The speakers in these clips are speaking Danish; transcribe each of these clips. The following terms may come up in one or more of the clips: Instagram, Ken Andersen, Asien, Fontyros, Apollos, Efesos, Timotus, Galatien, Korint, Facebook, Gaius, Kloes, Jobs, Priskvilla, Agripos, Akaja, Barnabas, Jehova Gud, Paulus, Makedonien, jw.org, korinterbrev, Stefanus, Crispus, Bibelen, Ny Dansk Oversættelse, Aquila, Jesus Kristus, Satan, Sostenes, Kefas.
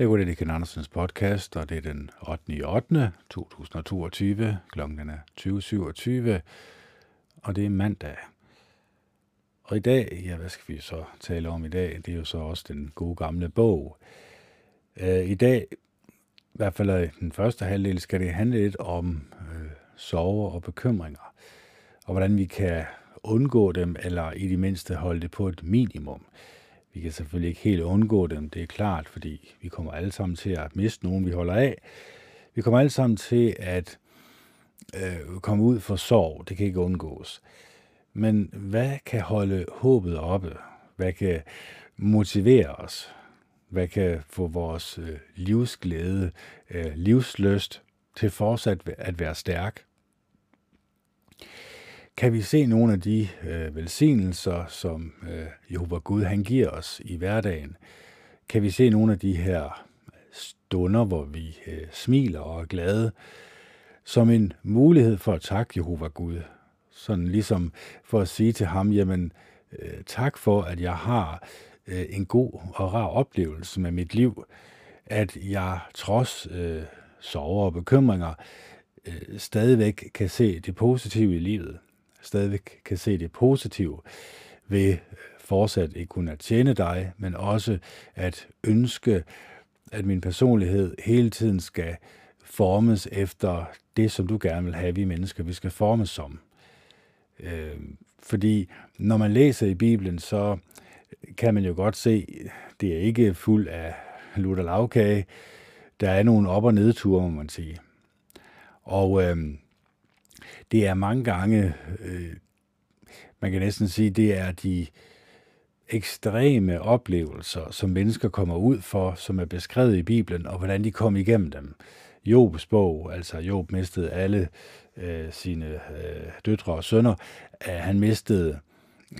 Jeg går til Ken Andersens podcast, og det er den 8.8.2022, klokken er 20:27, og det er mandag. Og i dag, ja, hvad skal vi så tale om i dag? Det er jo så også den gode gamle bog. I dag, i hvert fald i den første halvdel, skal det handle lidt om sorger og bekymringer, og hvordan vi kan undgå dem, eller i det mindste holde det på et minimum. Vi kan selvfølgelig ikke helt undgå dem, det er klart, fordi vi kommer alle sammen til at miste nogen, vi holder af. Vi kommer alle sammen til at komme ud for sorg, det kan ikke undgås. Men hvad kan holde håbet oppe? Hvad kan motivere os? Hvad kan få vores livsglæde, livslyst til fortsat at være stærk? Kan vi se nogle af de velsignelser, som Jehova Gud han giver os i hverdagen? Kan vi se nogle af de her stunder, hvor vi smiler og er glade, som en mulighed for at takke Jehova Gud? Sådan ligesom for at sige til ham, jamen tak for, at jeg har en god og rar oplevelse med mit liv, at jeg trods sorger og bekymringer stadigvæk kan se det positive i livet. Stadigvæk kan se det positive ved fortsat ikke kun at tjene dig, men også at ønske, at min personlighed hele tiden skal formes efter det, som du gerne vil have, vi mennesker, vi skal formes som. Fordi når man læser i Bibelen, så kan man jo godt se, det er ikke fuld af lut og lagkage. Der er nogle op- og nedture, må man sige. Og det er mange gange, man kan næsten sige, det er de ekstreme oplevelser, som mennesker kommer ud for, som er beskrevet i Bibelen, og hvordan de kom igennem dem. Jobs bog, altså Job mistede alle sine døtre og sønner. Han mistede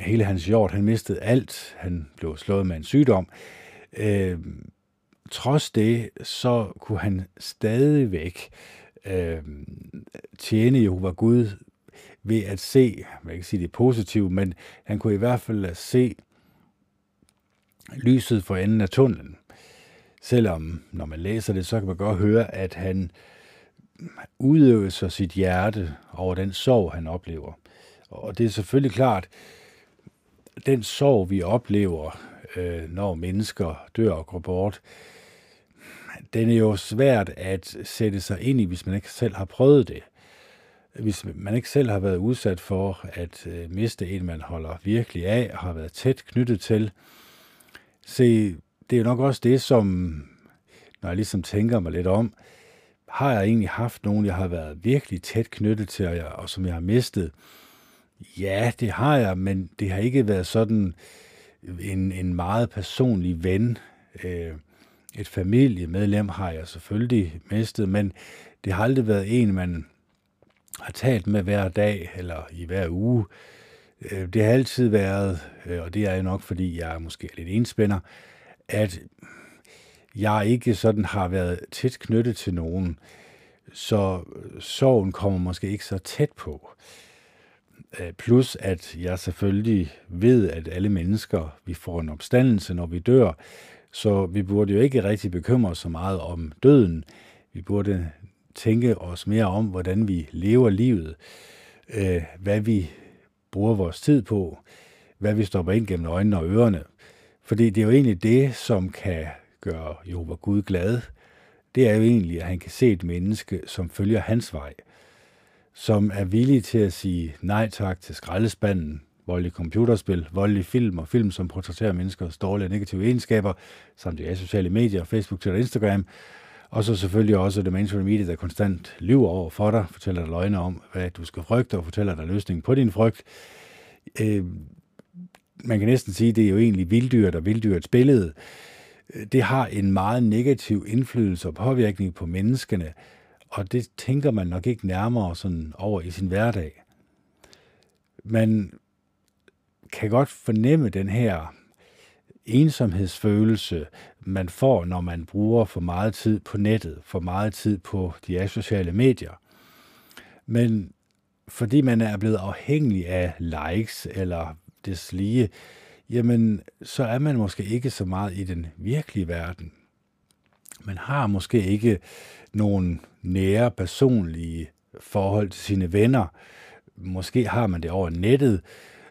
hele hans jord, han mistede alt. Han blev slået med en sygdom. Trods det, så kunne han stadigvæk tjene Jehova Gud ved at se, man kan sige det positive, men han kunne i hvert fald se lyset for enden af tunnelen. Selvom, når man læser det, så kan man godt høre, at han udøver sig sit hjerte over den sorg, han oplever. Og det er selvfølgelig klart, den sorg, vi oplever, når mennesker dør og går bort, den er jo svært at sætte sig ind i, hvis man ikke selv har prøvet det. Hvis man ikke selv har været udsat for at miste en, man holder virkelig af og har været tæt knyttet til. Se, det er nok også det, som, når jeg ligesom tænker mig lidt om, har jeg egentlig haft nogen, jeg har været virkelig tæt knyttet til, og som jeg har mistet? Ja, det har jeg, men det har ikke været sådan en meget personlig ven. Et familiemedlem har jeg selvfølgelig mistet, men det har aldrig været en, man har talt med hver dag eller i hver uge. Det har altid været, og det er jo nok, fordi jeg er måske lidt enspænder, at jeg ikke sådan har været tæt knyttet til nogen, så sorgen kommer måske ikke så tæt på. Plus at jeg selvfølgelig ved, at alle mennesker, vi får en opstandelse, når vi dør, så vi burde jo ikke rigtig bekymre os så meget om døden. Vi burde tænke os mere om, hvordan vi lever livet, hvad vi bruger vores tid på, hvad vi stopper ind gennem øjnene og ørerne. Fordi det er jo egentlig det, som kan gøre Jehova Gud glad. Det er jo egentlig, at han kan se et menneske, som følger hans vej, som er villig til at sige nej tak til skraldespanden, voldelige computerspil, voldelige film og film, som portrætterer menneskers dårlige og negative egenskaber, samt i sociale medier, Facebook, Twitter og Instagram, og så selvfølgelig også det mainstream media, der konstant lyver over for dig, fortæller dig løgne om, hvad du skal frygte, og fortæller dig løsningen på din frygt. Man kan næsten sige, at det er jo egentlig vilddyret og vilddyrets billede. Det har en meget negativ indflydelse og påvirkning på menneskene, og det tænker man nok ikke nærmere sådan over i sin hverdag. Man kan godt fornemme den her ensomhedsfølelse, man får, når man bruger for meget tid på nettet, for meget tid på de sociale medier. Men fordi man er blevet afhængig af likes eller deslige, jamen så er man måske ikke så meget i den virkelige verden. Man har måske ikke nogen nære personlige forhold til sine venner. Måske har man det over nettet.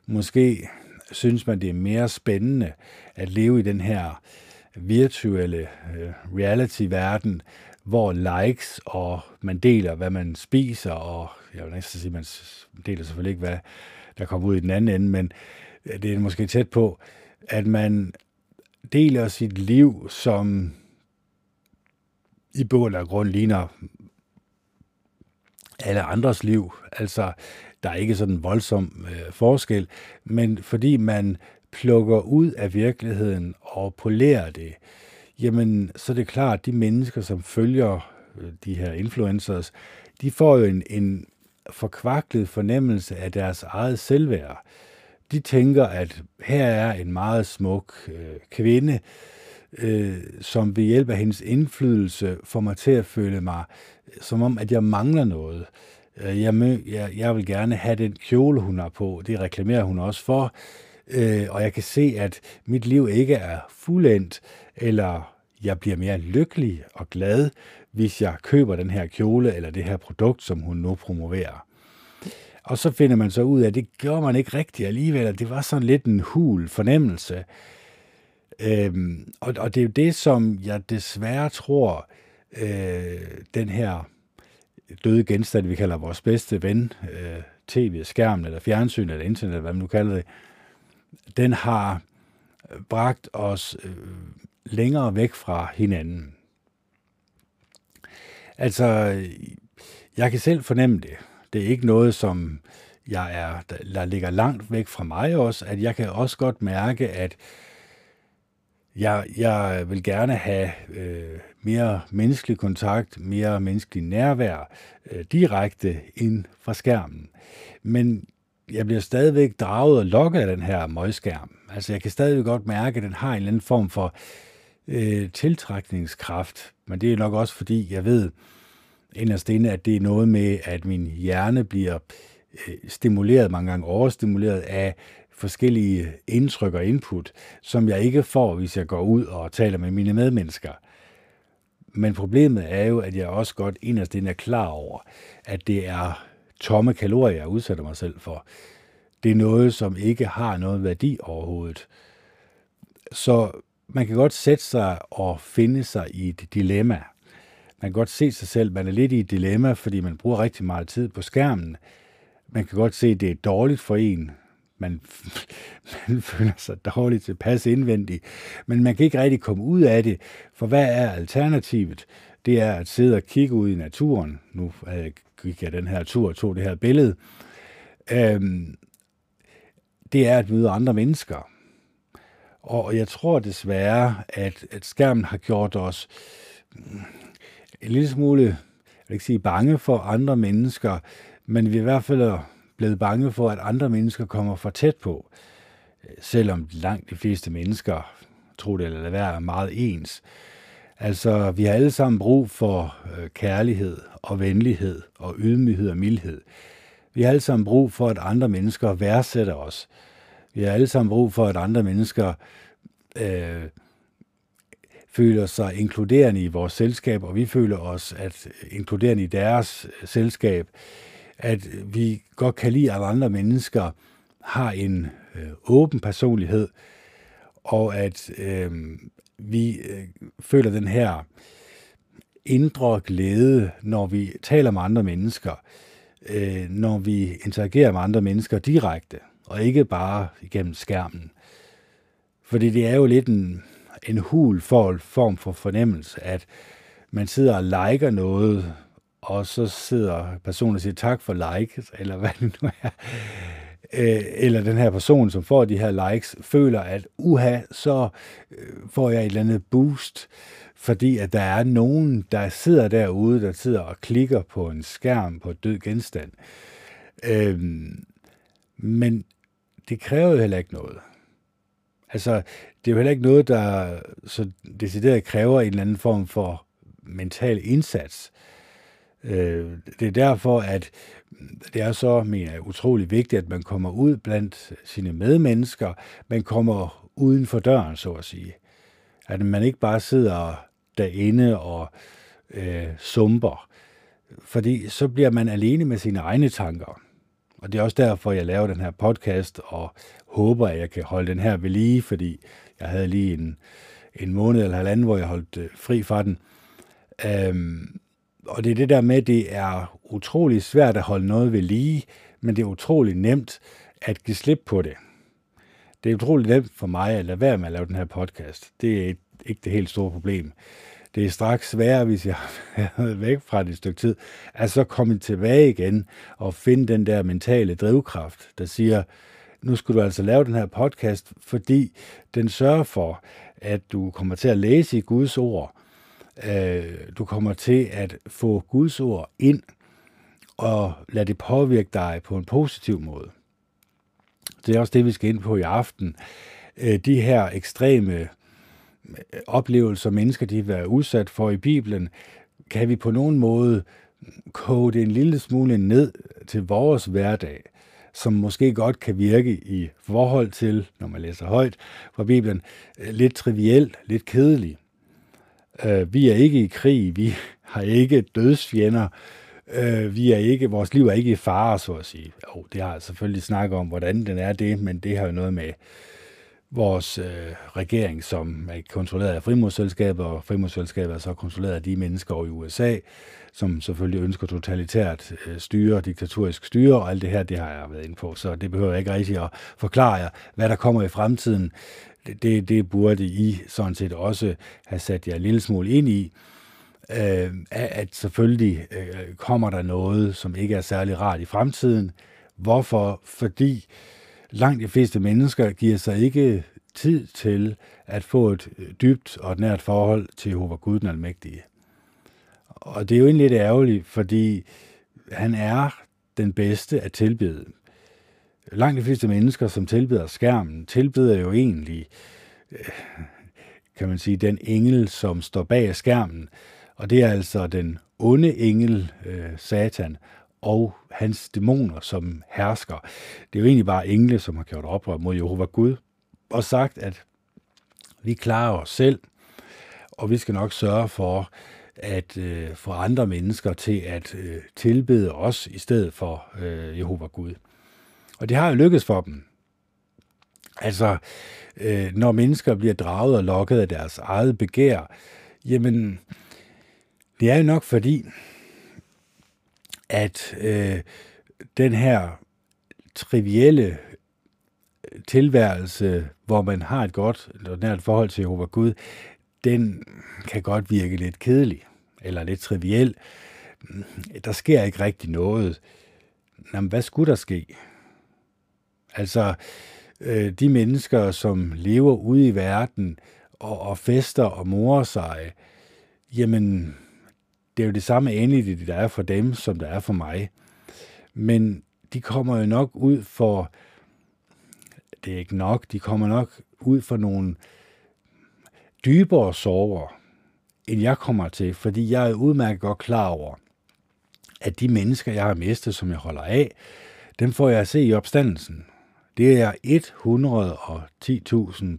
Måske synes man, det er mere spændende at leve i den her virtuelle reality-verden, hvor likes, og man deler, hvad man spiser, og jeg vil næsten sige, man deler selvfølgelig ikke, hvad der kommer ud i den anden ende, men det er måske tæt på, at man deler sit liv, som i bund og grund ligner alle andres liv. Altså, der er ikke sådan en voldsom forskel, men fordi man plukker ud af virkeligheden og polerer det, jamen, så er det klart, at de mennesker, som følger de her influencers, de får jo en forkvaklet fornemmelse af deres eget selvværd. De tænker, at her er en meget smuk kvinde, som ved hjælp af hendes indflydelse får mig til at føle mig, som om, at jeg mangler noget. Jeg vil gerne have den kjole, hun har på. Det reklamerer hun også for. Og jeg kan se, at mit liv ikke er fuldendt, eller jeg bliver mere lykkelig og glad, hvis jeg køber den her kjole eller det her produkt, som hun nu promoverer. Og så finder man så ud af, at det gjorde man ikke rigtigt alligevel, og det var sådan lidt en hul fornemmelse. Og det er jo det, som jeg desværre tror, den her døde genstand, vi kalder vores bedste ven, tv, skærmen eller fjernsyn eller internet, hvad man nu kalder det, den har bragt os længere væk fra hinanden. Altså, jeg kan selv fornemme det. Det er ikke noget, som der ligger langt væk fra mig også, at jeg kan også godt mærke, at jeg vil gerne have mere menneskelig kontakt, mere menneskelig nærvær, direkte ind fra skærmen. Men jeg bliver stadigvæk draget og lokket af den her møgskærm. Altså, jeg kan stadigvæk godt mærke, at den har en eller anden form for tiltrækningskraft. Men det er nok også, fordi jeg ved inderst inde, at det er noget med, at min hjerne bliver stimuleret, mange gange overstimuleret af forskellige indtryk og input, som jeg ikke får, hvis jeg går ud og taler med mine medmennesker. Men problemet er jo, at jeg også godt inderst inde er klar over, at det er tomme kalorier, jeg udsætter mig selv for. Det er noget, som ikke har noget værdi overhovedet. Så man kan godt sætte sig og finde sig i et dilemma. Man kan godt se sig selv, man er lidt i et dilemma, fordi man bruger rigtig meget tid på skærmen. Man kan godt se, at det er dårligt for en. Man føler sig dårligt tilpas indvendigt. Men man kan ikke rigtig komme ud af det, for hvad er alternativet? Det er at sidde og kigge ud i naturen. Nu gik jeg den her tur og tog det her billede. Det er at møde andre mennesker. Og jeg tror desværre, at skærmen har gjort os en lille smule, jeg vil ikke sige bange for andre mennesker, men vi i hvert fald er blevet bange for, at andre mennesker kommer for tæt på. Selvom langt de fleste mennesker, tro det eller lad være, er meget ens. Altså, vi har alle sammen brug for kærlighed og venlighed og ydmyghed og mildhed. Vi har alle sammen brug for, at andre mennesker værdsætter os. Vi har alle sammen brug for, at andre mennesker føler sig inkluderende i vores selskab, og vi føler os at inkluderende i deres selskab. At vi godt kan lide, at andre mennesker har en åben personlighed, og at vi føler den her indre glæde, når vi taler med andre mennesker, når vi interagerer med andre mennesker direkte, og ikke bare igennem skærmen. Fordi det er jo lidt en hul form for fornemmelse, at man sidder og liker noget, og så sidder personen og siger tak for likes, eller hvad det nu er. Eller den her person, som får de her likes, føler, at uha, så får jeg et eller andet boost, fordi at der er nogen, der sidder derude, der sidder og klikker på en skærm på et død genstand. Men det kræver jo heller ikke noget. Altså, det er jo heller ikke noget, der så decideret kræver en eller anden form for mental indsats. Det er derfor, at det er så, mener jeg, utrolig vigtigt, at man kommer ud blandt sine medmennesker, man kommer uden for døren, så at sige. At man ikke bare sidder og derinde og sumper. Fordi så bliver man alene med sine egne tanker. Og det er også derfor, jeg laver den her podcast, og håber, at jeg kan holde den her ved lige, fordi jeg havde lige en måned eller halvanden, hvor jeg holdt fri fra den. Og det er det der med, det er utrolig svært at holde noget ved lige, men det er utrolig nemt at give slip på det. Det er utrolig nemt for mig at lade være med at lave den her podcast. Det er ikke det helt store problem. Det er straks sværere, hvis jeg har været væk fra det et stykke tid, at så komme tilbage igen og finde den der mentale drivkraft, der siger, nu skal du altså lave den her podcast, fordi den sørger for, at du kommer til at læse i Guds ord. Du kommer til at få Guds ord ind og lade det påvirke dig på en positiv måde. Det er også det, vi skal ind på i aften. De her ekstreme oplevelser, mennesker, de har været udsat for i Bibelen, kan vi på nogen måde koge det en lille smule ned til vores hverdag, som måske godt kan virke i forhold til, når man læser højt fra Bibelen, lidt trivielt, lidt kedeligt. Vi er ikke i krig, vi har ikke dødsfjender, vores liv er ikke i fare, så at sige. Jo, det har jeg selvfølgelig snakket om, hvordan den er det, men det har jo noget med vores regering, som er kontrolleret af frimursselskabet, og frimursselskabet er så kontrolleret af de mennesker over i USA, som selvfølgelig ønsker totalitært styre, diktatorisk styre, og alt det her, det har jeg været inde på, så det behøver jeg ikke rigtig at forklare jer, hvad der kommer i fremtiden. Det burde I sådan set også have sat jer en lille smule ind i, at selvfølgelig kommer der noget, som ikke er særlig rart i fremtiden. Hvorfor? Fordi langt de fleste mennesker giver sig ikke tid til at få et dybt og et nært forhold til Jehova Gud, den almægtige. Og det er jo egentlig lidt ærgerligt, fordi han er den bedste at tilbede. Langt de fleste mennesker, som tilbeder skærmen, tilbeder jo egentlig, kan man sige, den engel, som står bag skærmen. Og det er altså den onde engel, Satan, og hans dæmoner, som hersker. Det er jo egentlig bare engle, som har gjort oprør mod Jehova Gud, og sagt, at vi klarer os selv, og vi skal nok sørge for at få andre mennesker til at tilbede os i stedet for Jehova Gud. Og det har jo lykkes for dem. Altså, når mennesker bliver draget og lokket af deres eget begær, jamen, det er jo nok fordi, at den her trivielle tilværelse, hvor man har et godt og nært forhold til Jehova Gud, den kan godt virke lidt kedelig, eller lidt triviel. Der sker ikke rigtig noget. Jamen, hvad skulle der ske? Altså, de mennesker, som lever ude i verden og fester og morer sig, jamen, det er jo det samme endelige, der er for dem, som der er for mig. Men de kommer jo nok ud for, det er ikke nok, de kommer nok ud for nogle dybere sorger, end jeg kommer til, fordi jeg er udmærket godt klar over, at de mennesker, jeg har mistet, som jeg holder af, dem får jeg at se i opstandelsen. Det er jeg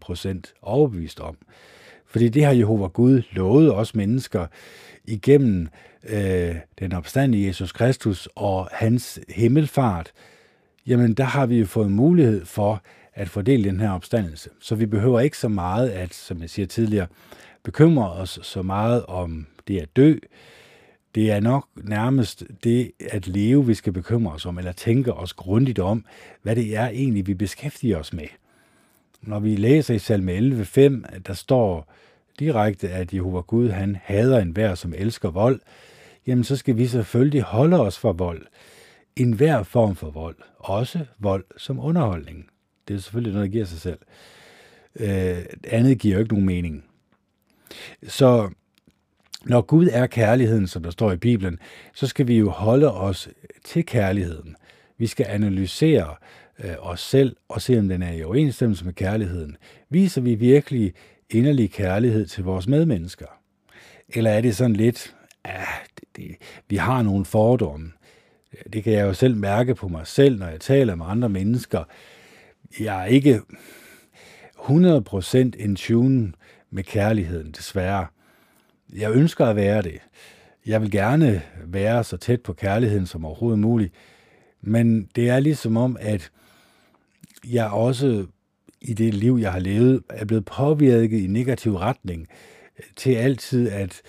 110.000% overbevist om. Fordi det har Jehova Gud lovet os mennesker igennem den opstandne Jesus Kristus og hans himmelfart. Jamen, der har vi jo fået mulighed for at fordele den her opstandelse. Så vi behøver ikke så meget at, som jeg siger tidligere, bekymre os så meget om det at dø. Det er nok nærmest det at leve, vi skal bekymre os om, eller tænke os grundigt om, hvad det er egentlig, vi beskæftiger os med. Når vi læser i salme 11:5, der står direkte, at Jehova Gud, han hader enhver, som elsker vold, jamen så skal vi selvfølgelig holde os fra vold. Enhver form for vold, også vold som underholdning. Det er selvfølgelig noget, der giver sig selv. Andet giver jo ikke nogen mening. Så når Gud er kærligheden, som der står i Bibelen, så skal vi jo holde os til kærligheden. Vi skal analysere os selv og se, om den er i overensstemmelse med kærligheden. Viser vi virkelig inderlig kærlighed til vores medmennesker? Eller er det sådan lidt, vi har nogle fordomme. Det kan jeg jo selv mærke på mig selv, når jeg taler med andre mennesker. Jeg er ikke 100% in tune med kærligheden, desværre. Jeg ønsker at være det. Jeg vil gerne være så tæt på kærligheden som overhovedet muligt. Men det er ligesom om, at jeg også i det liv, jeg har levet, er blevet påvirket i negativ retning til altid at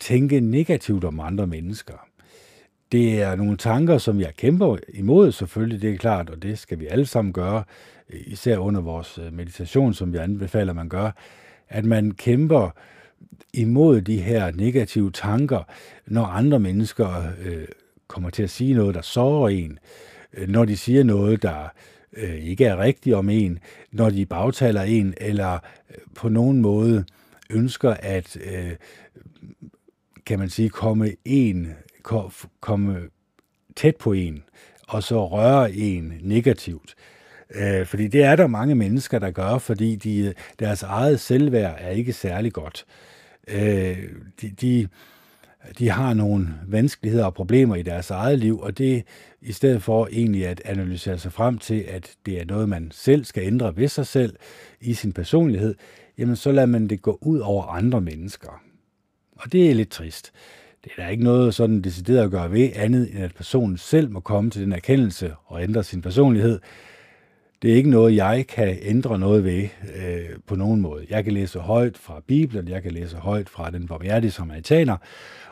tænke negativt om andre mennesker. Det er nogle tanker, som jeg kæmper imod, selvfølgelig, det er klart, og det skal vi alle sammen gøre, især under vores meditation, som jeg anbefaler, man gør, at man kæmper imod de her negative tanker, når andre mennesker kommer til at sige noget, der sårer en, når de siger noget, der ikke er rigtigt om en, når de bagtaler en, eller på nogen måde ønsker at, kan man sige, komme tæt på en, og så røre en negativt. Fordi det er der mange mennesker, der gør, fordi deres eget selvværd er ikke særlig godt. De har nogle vanskeligheder og problemer i deres eget liv, og det i stedet for egentlig at analysere sig frem til, at det er noget, man selv skal ændre ved sig selv i sin personlighed, jamen så lader man det gå ud over andre mennesker. Og det er lidt trist. Det er der ikke noget sådan decideret at gøre ved, andet end at personen selv må komme til den erkendelse og ændre sin personlighed. Det er ikke noget, jeg kan ændre noget ved på nogen måde. Jeg kan læse højt fra Bibelen, jeg kan læse højt fra den barmhjertige samaritaner,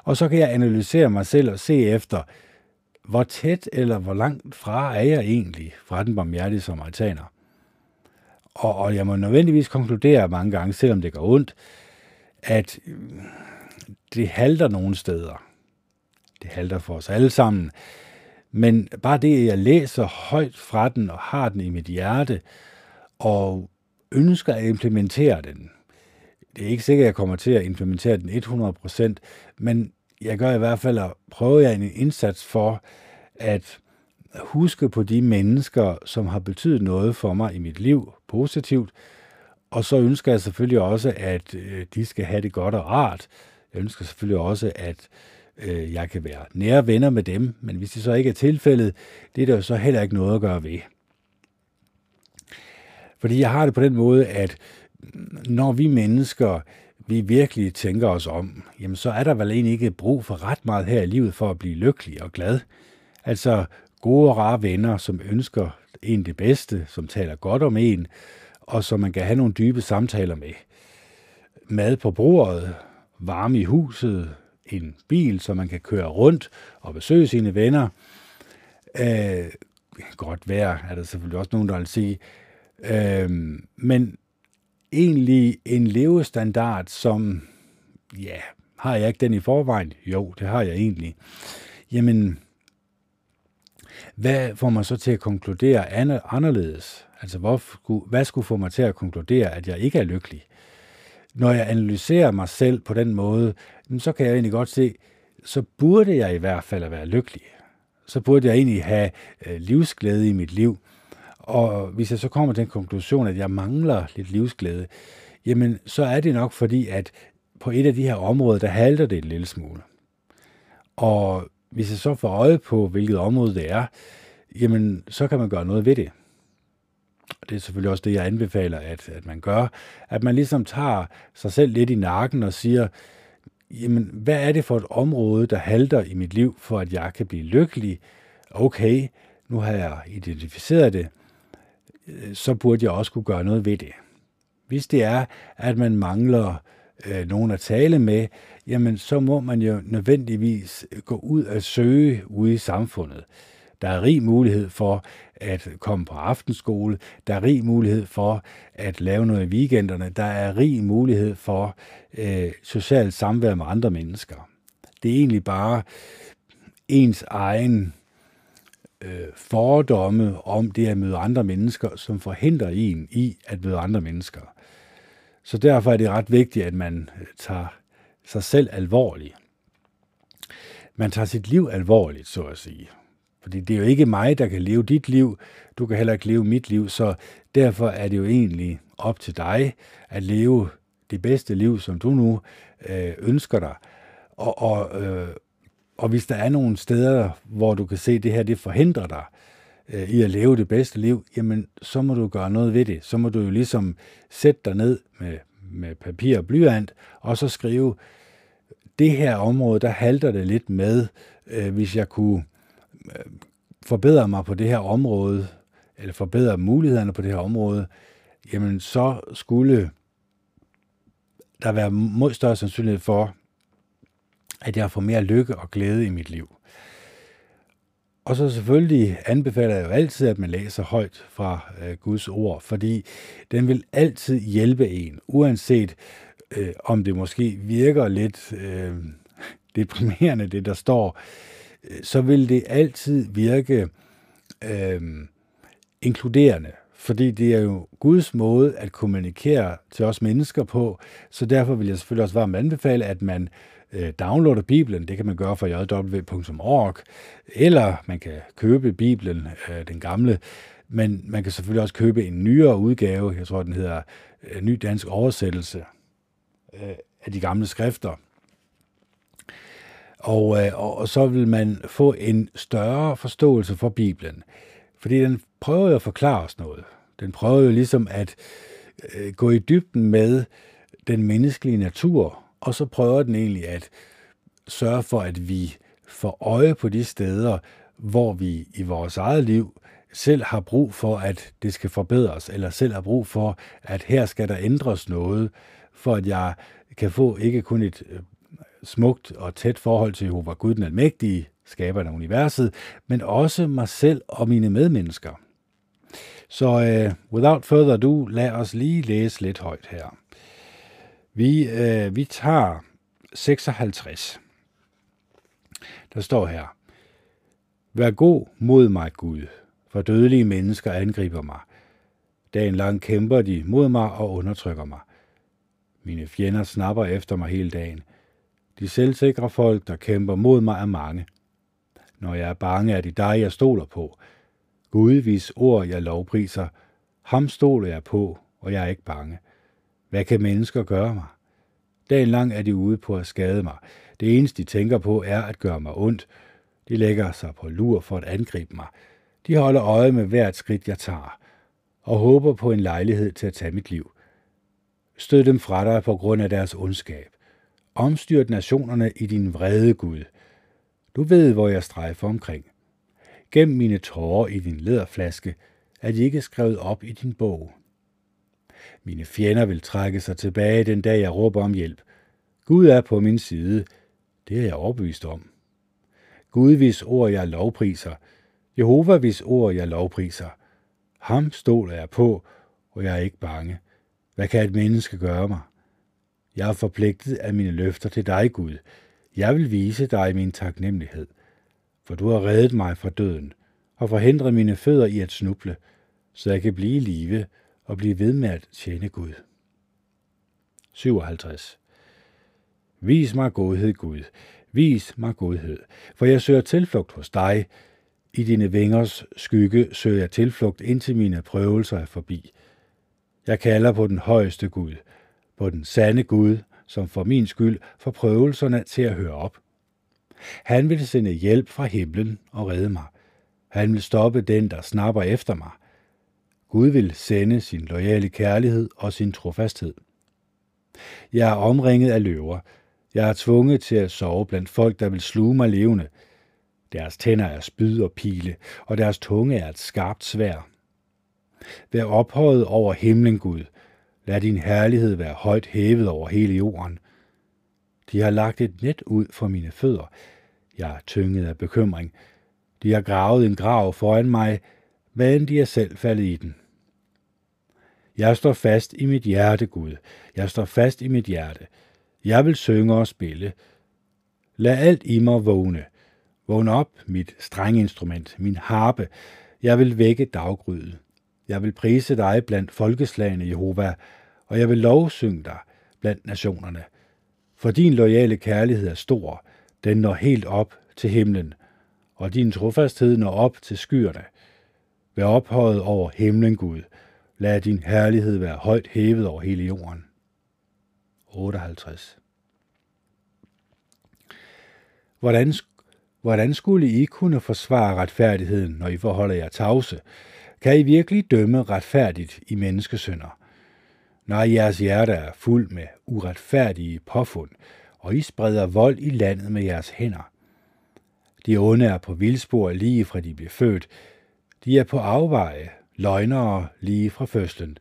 og så kan jeg analysere mig selv og se efter, hvor tæt eller hvor langt fra er jeg egentlig fra den barmhjertige samaritaner. Og jeg må nødvendigvis konkludere mange gange, selvom det gør ondt, at det halter nogle steder. Det halter for os alle sammen. Men bare det, at jeg læser højt fra den og har den i mit hjerte og ønsker at implementere den. Det er ikke sikkert, at jeg kommer til at implementere den 100%, men jeg gør i hvert fald at prøve en indsats for at huske på de mennesker, som har betydet noget for mig i mit liv positivt. Og så ønsker jeg selvfølgelig også, at de skal have det godt og rart. Jeg ønsker selvfølgelig også, at jeg kan være nære venner med dem, men hvis det så ikke er tilfældet, det er der jo så heller ikke noget at gøre ved. Fordi jeg har det på den måde, at når vi mennesker, vi virkelig tænker os om, jamen så er der vel egentlig ikke brug for ret meget her i livet for at blive lykkelig og glad. Altså gode og rare venner, som ønsker en det bedste, som taler godt om en, og som man kan have nogle dybe samtaler med. Mad på bordet, varme i huset, en bil, så man kan køre rundt og besøge sine venner. Godt vejr er der selvfølgelig også nogen, der vil sige. Men egentlig en levestandard, som, ja, har jeg ikke den i forvejen? Jo, det har jeg egentlig. Jamen, hvad får mig så til at konkludere anderledes? Altså, hvad skulle få mig til at konkludere, at jeg ikke er lykkelig? Når jeg analyserer mig selv på den måde, så kan jeg egentlig godt se, så burde jeg i hvert fald være lykkelig. Så burde jeg egentlig have livsglæde i mit liv. Og hvis jeg så kommer til en konklusion, at jeg mangler lidt livsglæde, jamen så er det nok fordi, at på et af de her områder, der halter det en lille smule. Og hvis jeg så får øje på, hvilket område det er, jamen så kan man gøre noget ved det. Det er selvfølgelig også det, jeg anbefaler, at man gør, at man ligesom tager sig selv lidt i nakken og siger, jamen, hvad er det for et område, der halter i mit liv, for at jeg kan blive lykkelig? Okay, nu har jeg identificeret det, så burde jeg også kunne gøre noget ved det. Hvis det er, at man mangler nogen at tale med, jamen, så må man jo nødvendigvis gå ud og søge ude i samfundet. Der er rig mulighed for at komme på aftenskole. Der er rig mulighed for at lave noget i weekenderne. Der er rig mulighed for socialt samvær med andre mennesker. Det er egentlig bare ens egen fordomme om det at møde andre mennesker, som forhindrer en i at møde andre mennesker. Så derfor er det ret vigtigt, at man tager sig selv alvorligt. Man tager sit liv alvorligt, så at sige. Fordi det er jo ikke mig, der kan leve dit liv. Du kan heller ikke leve mit liv, så derfor er det jo egentlig op til dig at leve det bedste liv, som du nu ønsker dig. Og hvis der er nogle steder, hvor du kan se, at det her det forhindrer dig i at leve det bedste liv, jamen så må du gøre noget ved det. Så må du jo ligesom sætte dig ned med papir og blyant, og så skrive, det her område, der halter det lidt med, hvis jeg kunne forbedre mig på det her område, eller forbedre mulighederne på det her område, jamen så skulle der være meget større sandsynlighed for, at jeg får mere lykke og glæde i mit liv. Og så selvfølgelig anbefaler jeg jo altid, at man læser højt fra Guds ord, fordi den vil altid hjælpe en, uanset om det måske virker lidt deprimerende, det der står, så vil det altid virke inkluderende, fordi det er jo Guds måde at kommunikere til os mennesker på, så derfor vil jeg selvfølgelig også varmt anbefale, at man downloader Bibelen, det kan man gøre fra jw.org, eller man kan købe Bibelen, den gamle, men man kan selvfølgelig også købe en nyere udgave, jeg tror, den hedder Ny Dansk Oversættelse af de gamle skrifter. Og så vil man få en større forståelse for Bibelen, fordi den prøver jo at forklare os noget. Den prøver jo ligesom at gå i dybden med den menneskelige natur, og så prøver den egentlig at sørge for, at vi får øje på de steder, hvor vi i vores eget liv selv har brug for, at det skal forbedres, eller selv har brug for, at her skal der ændres noget, for at jeg kan få ikke kun et smukt og tæt forhold til Jehova Gud, den almægtige, skaberen af universet, men også mig selv og mine medmennesker. Så without further ado, lad os lige læse lidt højt her. Vi tager 56. Der står her: Vær god mod mig, Gud, for dødelige mennesker angriber mig. Dagen lang kæmper de mod mig og undertrykker mig. Mine fjender snapper efter mig hele dagen. De selvsikre folk, der kæmper mod mig, er mange. Når jeg er bange, er det dig, jeg stoler på. Gudvis ord, jeg lovpriser. Ham stoler jeg på, og jeg er ikke bange. Hvad kan mennesker gøre mig? Dagen lang er de ude på at skade mig. Det eneste, de tænker på, er at gøre mig ondt. De lægger sig på lur for at angribe mig. De holder øje med hvert skridt, jeg tager, og håber på en lejlighed til at tage mit liv. Stød dem fra dig på grund af deres ondskab. Omstyrt nationerne i din vrede, Gud. Du ved, hvor jeg strejfer omkring. Gem mine tårer i din læderflaske, at de ikke er skrevet op i din bog. Mine fjender vil trække sig tilbage den dag, jeg råber om hjælp. Gud er på min side. Det er jeg overbevist om. Gudvis ord, jeg lovpriser. Jehovavis ord, jeg lovpriser. Ham stoler jeg på, og jeg er ikke bange. Hvad kan et menneske gøre mig? Jeg er forpligtet af mine løfter til dig, Gud. Jeg vil vise dig min taknemmelighed. For du har reddet mig fra døden og forhindret mine fødder i at snuble, så jeg kan blive i live og blive ved med at tjene Gud. 57. Vis mig godhed, Gud. Vis mig godhed, for jeg søger tilflugt hos dig. I dine vingers skygge søger jeg tilflugt, indtil mine prøvelser er forbi. Jeg kalder på den højeste Gud, på den sande Gud, som for min skyld får prøvelserne til at høre op. Han vil sende hjælp fra himlen og redde mig. Han vil stoppe den, der snapper efter mig. Gud vil sende sin loyale kærlighed og sin trofasthed. Jeg er omringet af løver. Jeg er tvunget til at sove blandt folk, der vil sluge mig levende. Deres tænder er spyd og pile, og deres tunge er et skarpt sværd. Vær ophøjet over himlen, Gud. Lad din herlighed være højt hævet over hele jorden. De har lagt et net ud for mine fødder. Jeg er tynget af bekymring. De har gravet en grav foran mig, men de er selv faldet i den. Jeg står fast i mit hjerte, Gud. Jeg står fast i mit hjerte. Jeg vil synge og spille. Lad alt i mig vågne. Vågn op, mit strenginstrument, min harpe. Jeg vil vække daggryet. Jeg vil prise dig blandt folkeslagene, Jehova, og jeg vil lovsynge dig blandt nationerne. For din loyale kærlighed er stor. Den når helt op til himlen, og din trofasthed når op til skyerne. Vær ophøjet over himlen, Gud. Lad din herlighed være højt hævet over hele jorden. 58. Hvordan skulle I kunne forsvare retfærdigheden, når I forholder jer tavse? Kan I virkelig dømme retfærdigt i menneskesynder? Når jeres hjerte er fuld med uretfærdige påfund, og I spreder vold i landet med jeres hænder. De onde er på vildspor lige fra de bliver født. De er på afveje, løgnere lige fra fødslen.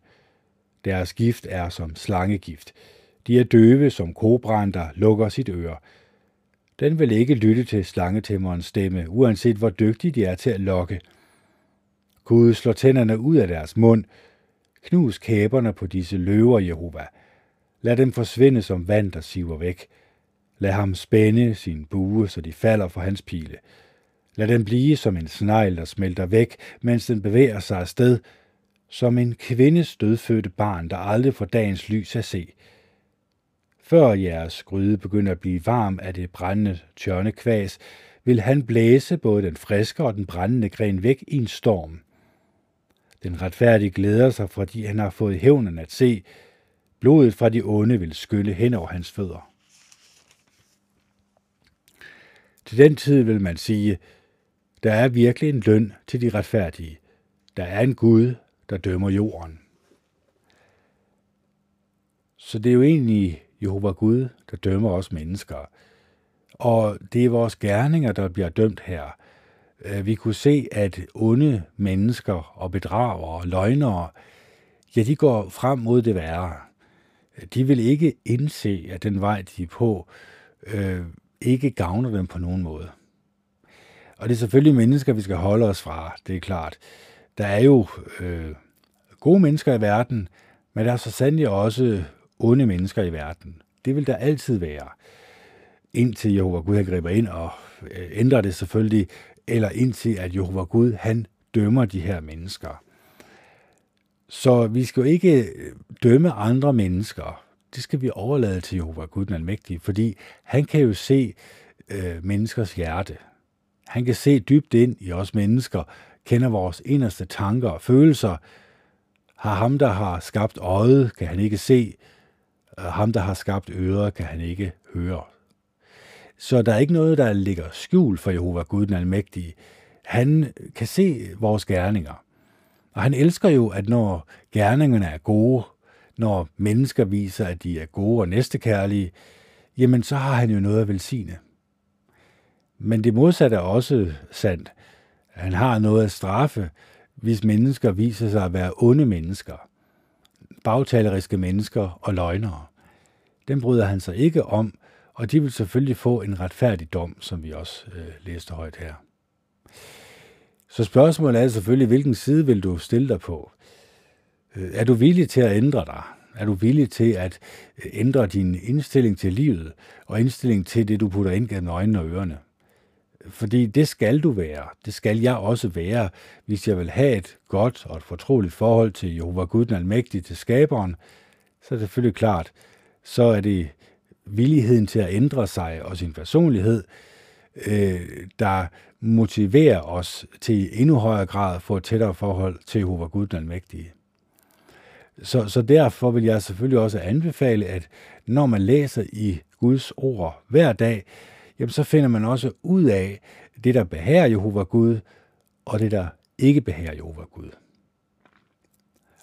Deres gift er som slangegift. De er døve som kobraen, der lukker sit øre. Den vil ikke lytte til slangetæmmerens stemme, uanset hvor dygtige de er til at lokke. Gud slår tænderne ud af deres mund. Knus kæberne på disse løver, Jehova. Lad dem forsvinde som vand, der siver væk. Lad ham spænde sin bue, så de falder for hans pile. Lad den blive som en snegl, der smelter væk, mens den bevæger sig afsted, som en kvindes dødfødte barn, der aldrig får dagens lys at se. Før jeres gryde begynder at blive varm af det brændende tjørnekvas, vil han blæse både den friske og den brændende gren væk i en storm. Den retfærdige glæder sig, fordi han har fået hævnen at se. Blodet fra de onde vil skylle hen over hans fødder. Til den tid vil man sige, der er virkelig en løn til de retfærdige. Der er en Gud, der dømmer jorden. Så det er jo egentlig Jehova Gud, der dømmer os mennesker. Og det er vores gerninger, der bliver dømt her. Vi kunne se, at onde mennesker og bedragere og løgnere, ja, de går frem mod det værre. De vil ikke indse, at den vej, de er på, ikke gavner dem på nogen måde. Og det er selvfølgelig mennesker, vi skal holde os fra, det er klart. Der er jo gode mennesker i verden, men der er så sandelig også onde mennesker i verden. Det vil der altid være, indtil Jehova Gud han griber ind og ændrer det selvfølgelig, eller indtil at Jehova Gud han dømmer de her mennesker. Så vi skal jo ikke dømme andre mennesker. Det skal vi overlade til Jehova Gud den almægtige, fordi han kan jo se menneskers hjerte. Han kan se dybt ind i os mennesker, kender vores inderste tanker og følelser. Har ham, der har skabt øjet, kan han ikke se. Ham, der har skabt ører, kan han ikke høre. Så der er ikke noget, der ligger skjult for Jehova Gud den almægtige. Han kan se vores gerninger. Og han elsker jo, at når gerningerne er gode, når mennesker viser, at de er gode og næstekærlige, jamen så har han jo noget at velsigne. Men det modsatte er også sandt. Han har noget at straffe, hvis mennesker viser sig at være onde mennesker, bagtaleriske mennesker og løgnere. Dem bryder han sig ikke om, og de vil selvfølgelig få en retfærdig dom, som vi også læste højt her. Så spørgsmålet er selvfølgelig, hvilken side vil du stille dig på? Er du villig til at ændre dig? Er du villig til at ændre din indstilling til livet og indstilling til det, du putter ind gennem øjnene og ørerne? Fordi det skal du være. Det skal jeg også være, hvis jeg vil have et godt og et fortroligt forhold til Jehova Gud den almægtige, til skaberen. Så er det selvfølgelig klart, så er det villigheden til at ændre sig og sin personlighed, der motiverer os til i endnu højere grad at få et tættere forhold til Jehova Gud den almægtige. Så derfor vil jeg selvfølgelig også anbefale, at når man læser i Guds ord hver dag, jamen så finder man også ud af det, der behager Jehova Gud, og det, der ikke behager Jehova Gud.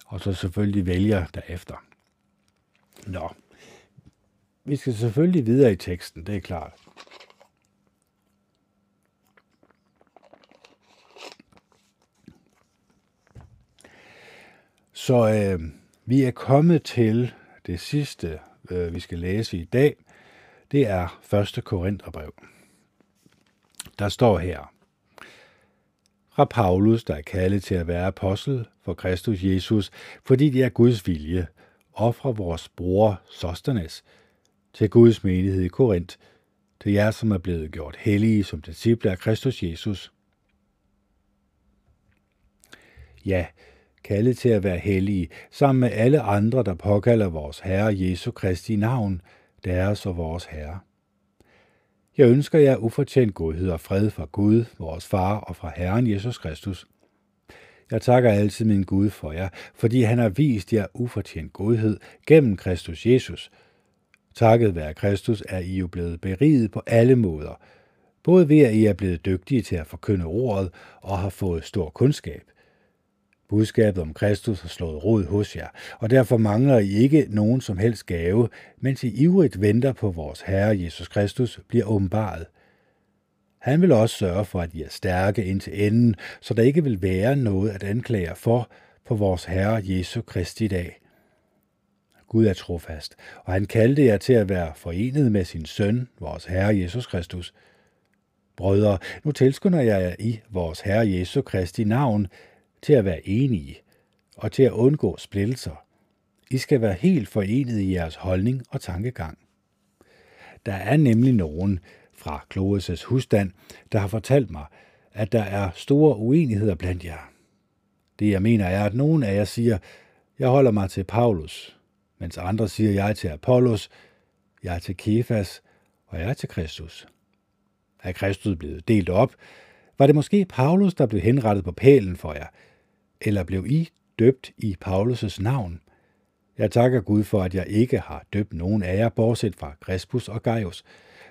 Og så selvfølgelig vælger derefter. Nå, vi skal selvfølgelig videre i teksten, det er klart. Så vi er kommet til det sidste, vi skal læse i dag. Det er 1. Korinterbrev. Der står her: Fra Paulus, der er kaldet til at være apostel for Kristus Jesus, fordi det er Guds vilje, og fra vores bror Sostenes, til Guds menighed i Korint, til jer, som er blevet gjort hellige som disciple af Kristus Jesus. Ja, kaldet til at være hellige, sammen med alle andre, der påkalder vores Herre Jesu Kristi navn, deres og vores Herre. Jeg ønsker jer ufortjent godhed og fred fra Gud, vores Far, og fra Herren Jesus Kristus. Jeg takker altid min Gud for jer, fordi han har vist jer ufortjent godhed gennem Kristus Jesus. Takket være Kristus er I jo blevet beriget på alle måder, både ved at I er blevet dygtige til at forkynde ordet og har fået stor kundskab, Budskabet om Kristus har slået rod hos jer, og derfor mangler I ikke nogen som helst gave, mens I ivrigt venter på vores Herre Jesus Kristus bliver åbenbaret. Han vil også sørge for, at I er stærke indtil enden, så der ikke vil være noget at anklage jer for på vores Herre Jesu Kristi dag. Gud er trofast, og han kaldte jer til at være forenet med sin søn, vores Herre Jesus Kristus. Brødre, nu tilskynder jeg jer i vores Herre Jesu Kristi navn til at være enige og til at undgå splittelser. I skal være helt forenet i jeres holdning og tankegang. Der er nemlig nogen fra Kloes' husstand, der har fortalt mig, at der er store uenigheder blandt jer. Det jeg mener er, at nogen af jer siger, jeg holder mig til Paulus, mens andre siger, jeg er til Apollos, jeg er til Kefas og jeg er til Kristus. Er Kristus blevet delt op? Var det måske Paulus, der blev henrettet på pælen for jer? Eller blev I døbt i Paulus' navn? Jeg takker Gud for, at jeg ikke har døbt nogen af jer, bortset fra Crispus og Gaius,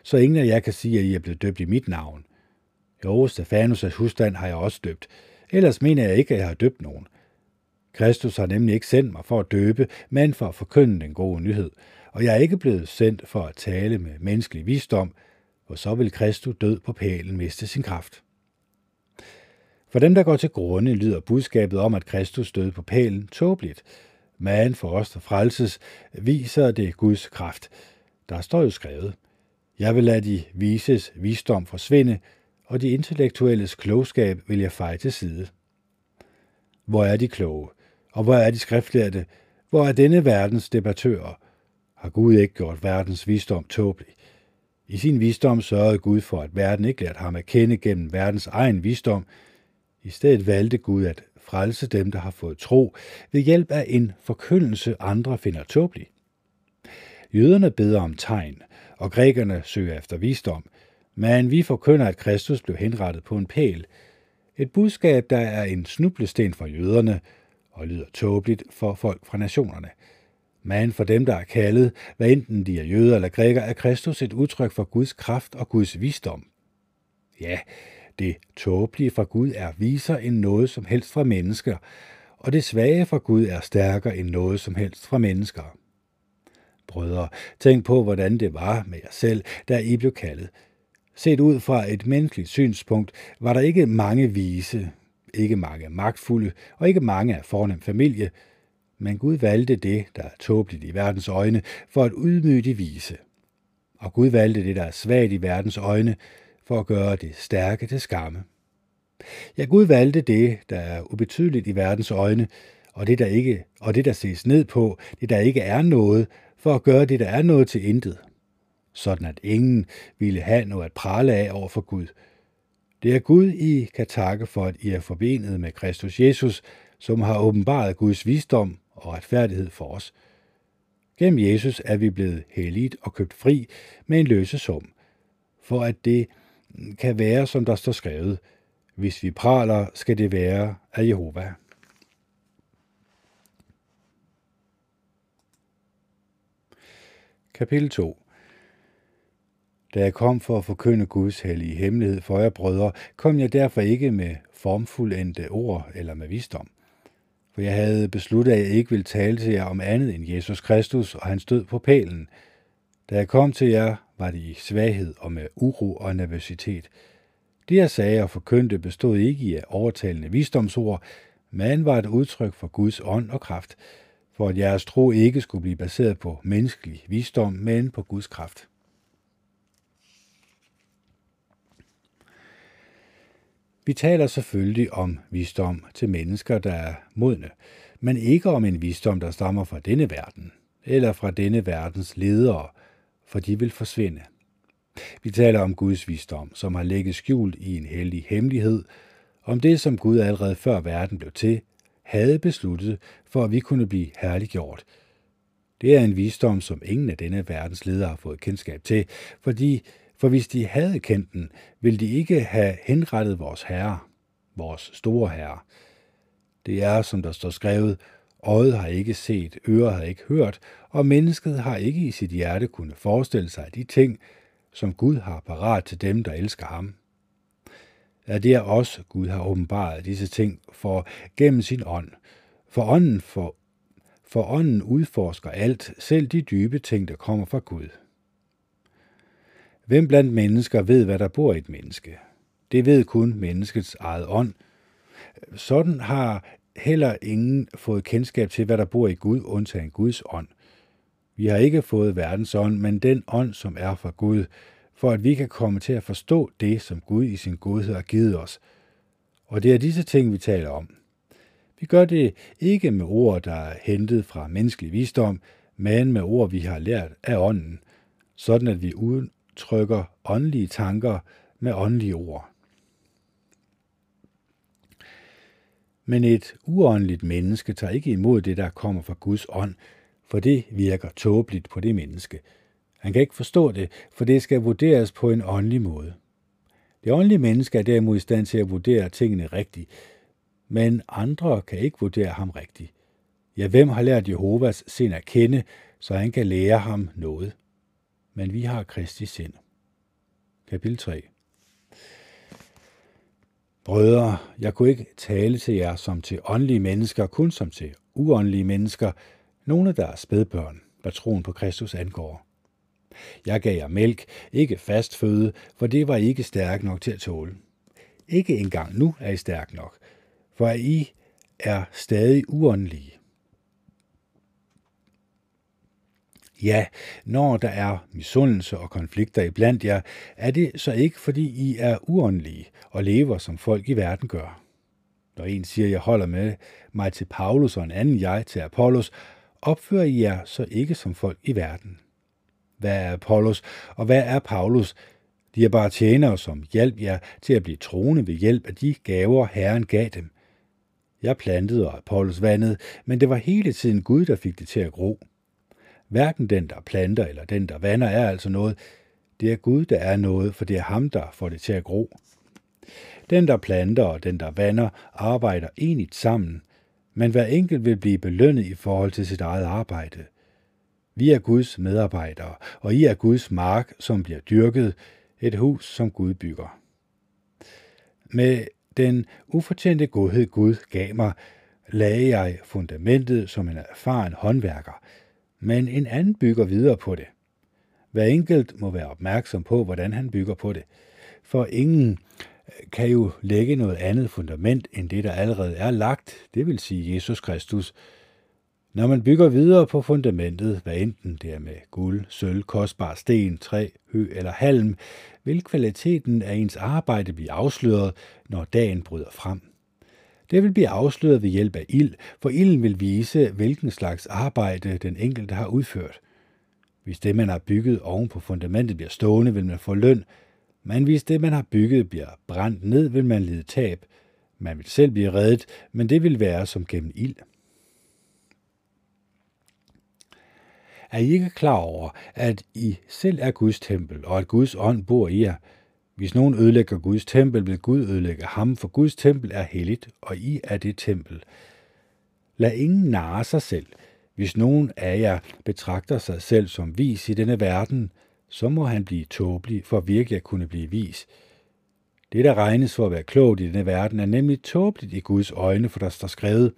så ingen af jer kan sige, at I er blevet døbt i mit navn. Jo, Stefanus' husstand har jeg også døbt. Ellers mener jeg ikke, at jeg har døbt nogen. Kristus har nemlig ikke sendt mig for at døbe, men for at forkynde den gode nyhed, og jeg er ikke blevet sendt for at tale med menneskelig visdom, og så vil Kristus død på pælen miste sin kraft. For dem, der går til grunde, lyder budskabet om, at Kristus døde på pælen, tåbeligt. Men for os, der frelses, viser det Guds kraft. Der står jo skrevet, jeg vil lade de vises visdom forsvinde, og de intellektuelles klogskab vil jeg feje til side. Hvor er de kloge? Og hvor er de skriftlærte? Hvor er denne verdens debattører? Har Gud ikke gjort verdens visdom tåbelig? I sin visdom sørgede Gud for, at verden ikke lærte ham at kende gennem verdens egen visdom. I stedet valgte Gud at frelse dem, der har fået tro, ved hjælp af en forkyndelse, andre finder tåbelig. Jøderne beder om tegn, og grækerne søger efter visdom, men vi forkynder, at Kristus blev henrettet på en pæl. Et budskab, der er en snublesten for jøderne, og lyder tåbeligt for folk fra nationerne. Men for dem, der er kaldet, hvad enten de er jøder eller grækere, er Kristus et udtryk for Guds kraft og Guds visdom. Ja, det tåbelige fra Gud er visere end noget som helst fra mennesker, og det svage fra Gud er stærkere end noget som helst fra mennesker. Brødre, tænk på, hvordan det var med jer selv, da I blev kaldet. Set ud fra et menneskeligt synspunkt var der ikke mange vise, ikke mange magtfulde og ikke mange af fornem familie, men Gud valgte det, der er tåbeligt i verdens øjne, for at ydmyge de vise. Og Gud valgte det, der er svagt i verdens øjne, for at gøre det stærke til skamme. Ja, Gud valgte det, der er ubetydeligt i verdens øjne, og det, der ses ned på, det, der ikke er noget, for at gøre det, der er noget til intet. Sådan at ingen ville have noget at prale af over for Gud. Det er Gud, I kan takke for, at I er forbenet med Kristus Jesus, som har åbenbaret Guds visdom og retfærdighed for os. Gennem Jesus er vi blevet helligt og købt fri med en løsesum, for at det kan være, som der står skrevet. Hvis vi praler, skal det være af Jehova. Kapitel 2. Da jeg kom for at forkynde Guds hellige hemmelighed for jer, brødre, kom jeg derfor ikke med formfuldendte ord eller med visdom. For jeg havde besluttet, at jeg ikke ville tale til jer om andet end Jesus Kristus og hans død på pælen. Da jeg kom til jer, var det i svaghed og med uro og nervøsitet. Det, jeg sagde og forkyndte, bestod ikke i overtalende visdomsord, men var et udtryk for Guds ånd og kraft, for at jeres tro ikke skulle blive baseret på menneskelig visdom, men på Guds kraft. Vi taler selvfølgelig om visdom til mennesker, der er modne, men ikke om en visdom, der stammer fra denne verden, eller fra denne verdens ledere, for de vil forsvinde. Vi taler om Guds visdom, som har ligget skjult i en hellig hemmelighed, om det, som Gud allerede før verden blev til, havde besluttet, for at vi kunne blive herliggjort. Det er en visdom, som ingen af denne verdens ledere har fået kendskab til, for hvis de havde kendt den, ville de ikke have henrettet vores Herre, vores store Herre. Det er, som der står skrevet, øjet har ikke set, øret har ikke hørt, og mennesket har ikke i sit hjerte kunne forestille sig de ting, som Gud har parat til dem, der elsker ham. er det også Gud har åbenbaret disse ting for gennem sin ånd. For ånden udforsker alt, selv de dybe ting, der kommer fra Gud. Hvem blandt mennesker ved, hvad der bor i et menneske? Det ved kun menneskets eget ånd. Sådan har heller ingen fået kendskab til, hvad der bor i Gud, undtagen Guds ånd. Vi har ikke fået verdens ånd, men den ånd, som er fra Gud, for at vi kan komme til at forstå det, som Gud i sin godhed har givet os. Og det er disse ting, vi taler om. Vi gør det ikke med ord, der er hentet fra menneskelig visdom, men med ord, vi har lært af ånden, sådan at vi udtrykker åndelige tanker med åndelige ord. Men et uåndeligt menneske tager ikke imod det, der kommer fra Guds ånd, for det virker tåbeligt på det menneske. Han kan ikke forstå det, for det skal vurderes på en åndelig måde. Det åndelige menneske er derimod i stand til at vurdere tingene rigtigt, men andre kan ikke vurdere ham rigtigt. Ja, hvem har lært Jehovas sind at kende, så han kan lære ham noget? Men vi har Kristi sind. Kapitel 3. Brødre, jeg kunne ikke tale til jer som til åndelige mennesker, kun som til uåndelige mennesker, nogle der er spædbørn, hvad troen på Kristus angår. Jeg gav jer mælk, ikke fast føde, for det var I ikke stærke nok til at tåle. Ikke engang nu er I stærke nok, for I er stadig uåndelige. Ja, når der er misundelse og konflikter iblandt jer, er det så ikke, fordi I er uåndelige og lever, som folk i verden gør. Når en siger, jeg holder med mig til Paulus og en anden jeg til Apollos, opfører I jer så ikke som folk i verden. Hvad er Apollos, og hvad er Paulus? De er bare tjenere, som hjalp jer til at blive troende ved hjælp af de gaver, Herren gav dem. Jeg plantede, og Apollos vandede, men det var hele tiden Gud, der fik det til at gro. Hverken den, der planter eller den, der vander, er altså noget. Det er Gud, der er noget, for det er ham, der får det til at gro. Den, der planter og den, der vander, arbejder enigt sammen, men hver enkelt vil blive belønnet i forhold til sit eget arbejde. Vi er Guds medarbejdere, og I er Guds mark, som bliver dyrket, et hus, som Gud bygger. Med den ufortjente godhed, Gud gav mig, lagde jeg fundamentet som en erfaren håndværker, men en anden bygger videre på det. Hver enkelt må være opmærksom på, hvordan han bygger på det, for ingen kan jo lægge noget andet fundament end det, der allerede er lagt, det vil sige Jesus Kristus. Når man bygger videre på fundamentet, hvad enten det er med guld, sølv, kostbar sten, træ, hø eller halm, vil kvaliteten af ens arbejde blive afsløret, når dagen bryder frem. Det vil blive afsløret ved hjælp af ild, for ilden vil vise, hvilken slags arbejde den enkelte har udført. Hvis det, man har bygget oven på fundamentet, bliver stående, vil man få løn, men hvis det, man har bygget, bliver brændt ned, vil man lide tab. Man vil selv blive reddet, men det vil være som gennem ild. Er I ikke klar over, at I selv er Guds tempel, og at Guds ånd bor i jer? Hvis nogen ødelægger Guds tempel, vil Gud ødelægge ham, for Guds tempel er helligt, og I er det tempel. Lad ingen narre sig selv. Hvis nogen af jer betragter sig selv som vis i denne verden, så må han blive tåbelig for virkelig at kunne blive vis. Det, der regnes for at være klogt i denne verden, er nemlig tåbeligt i Guds øjne, for der står skrevet,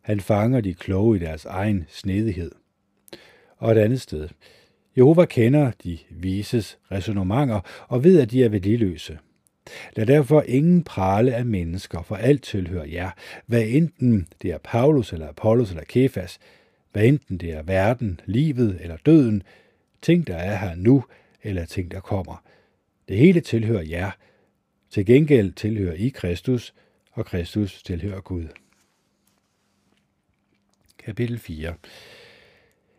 han fanger de kloge i deres egen snedighed. Og et andet sted. Jehova kender de vises ræsonnementer og ved, at de er værdiløse. Lad derfor ingen prale af mennesker, for alt tilhører jer, hvad enten det er Paulus eller Apollos eller Kefas, hvad enten det er verden, livet eller døden, ting, der er her nu, eller ting, der kommer. Det hele tilhører jer. Til gengæld tilhører I Kristus, og Kristus tilhører Gud. Kapitel 4.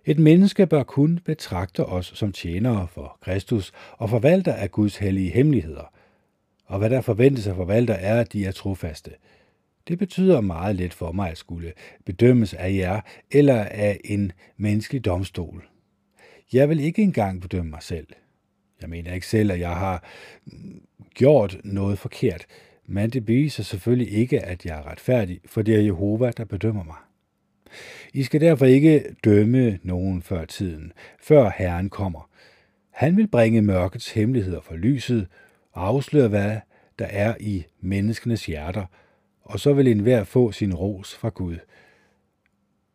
Et menneske bør kun betragte os som tjenere for Kristus og forvalter af Guds hellige hemmeligheder. Og hvad der forventes af forvalter er, at de er trofaste. Det betyder meget lidt for mig at skulle bedømmes af jer eller af en menneskelig domstol. Jeg vil ikke engang bedømme mig selv. Jeg mener ikke selv, at jeg har gjort noget forkert, men det beviser selvfølgelig ikke, at jeg er retfærdig, for det er Jehova, der bedømmer mig. I skal derfor ikke dømme nogen før tiden, før Herren kommer. Han vil bringe mørkets hemmeligheder for lyset og afsløre, hvad der er i menneskenes hjerter, og så vil enhver få sin ros fra Gud.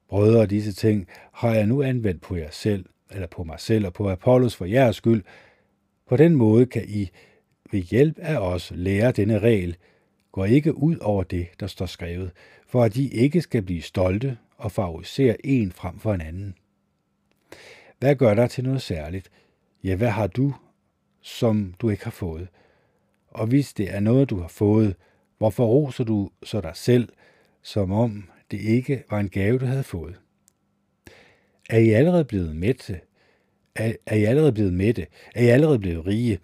Brødre, disse ting har jeg nu anvendt på jer selv, eller på mig selv og på Apollos for jeres skyld. På den måde kan I ved hjælp af os lære denne regel. Gå ikke ud over det, der står skrevet, for at I ikke skal blive stolte og favorisere en frem for en anden. Hvad gør dig til noget særligt? Ja, hvad har du, som du ikke har fået? Og hvis det er noget, du har fået, hvorfor roser du så dig selv, som om det ikke var en gave, du havde fået? Er I allerede blevet mætte? Er I allerede blevet rige?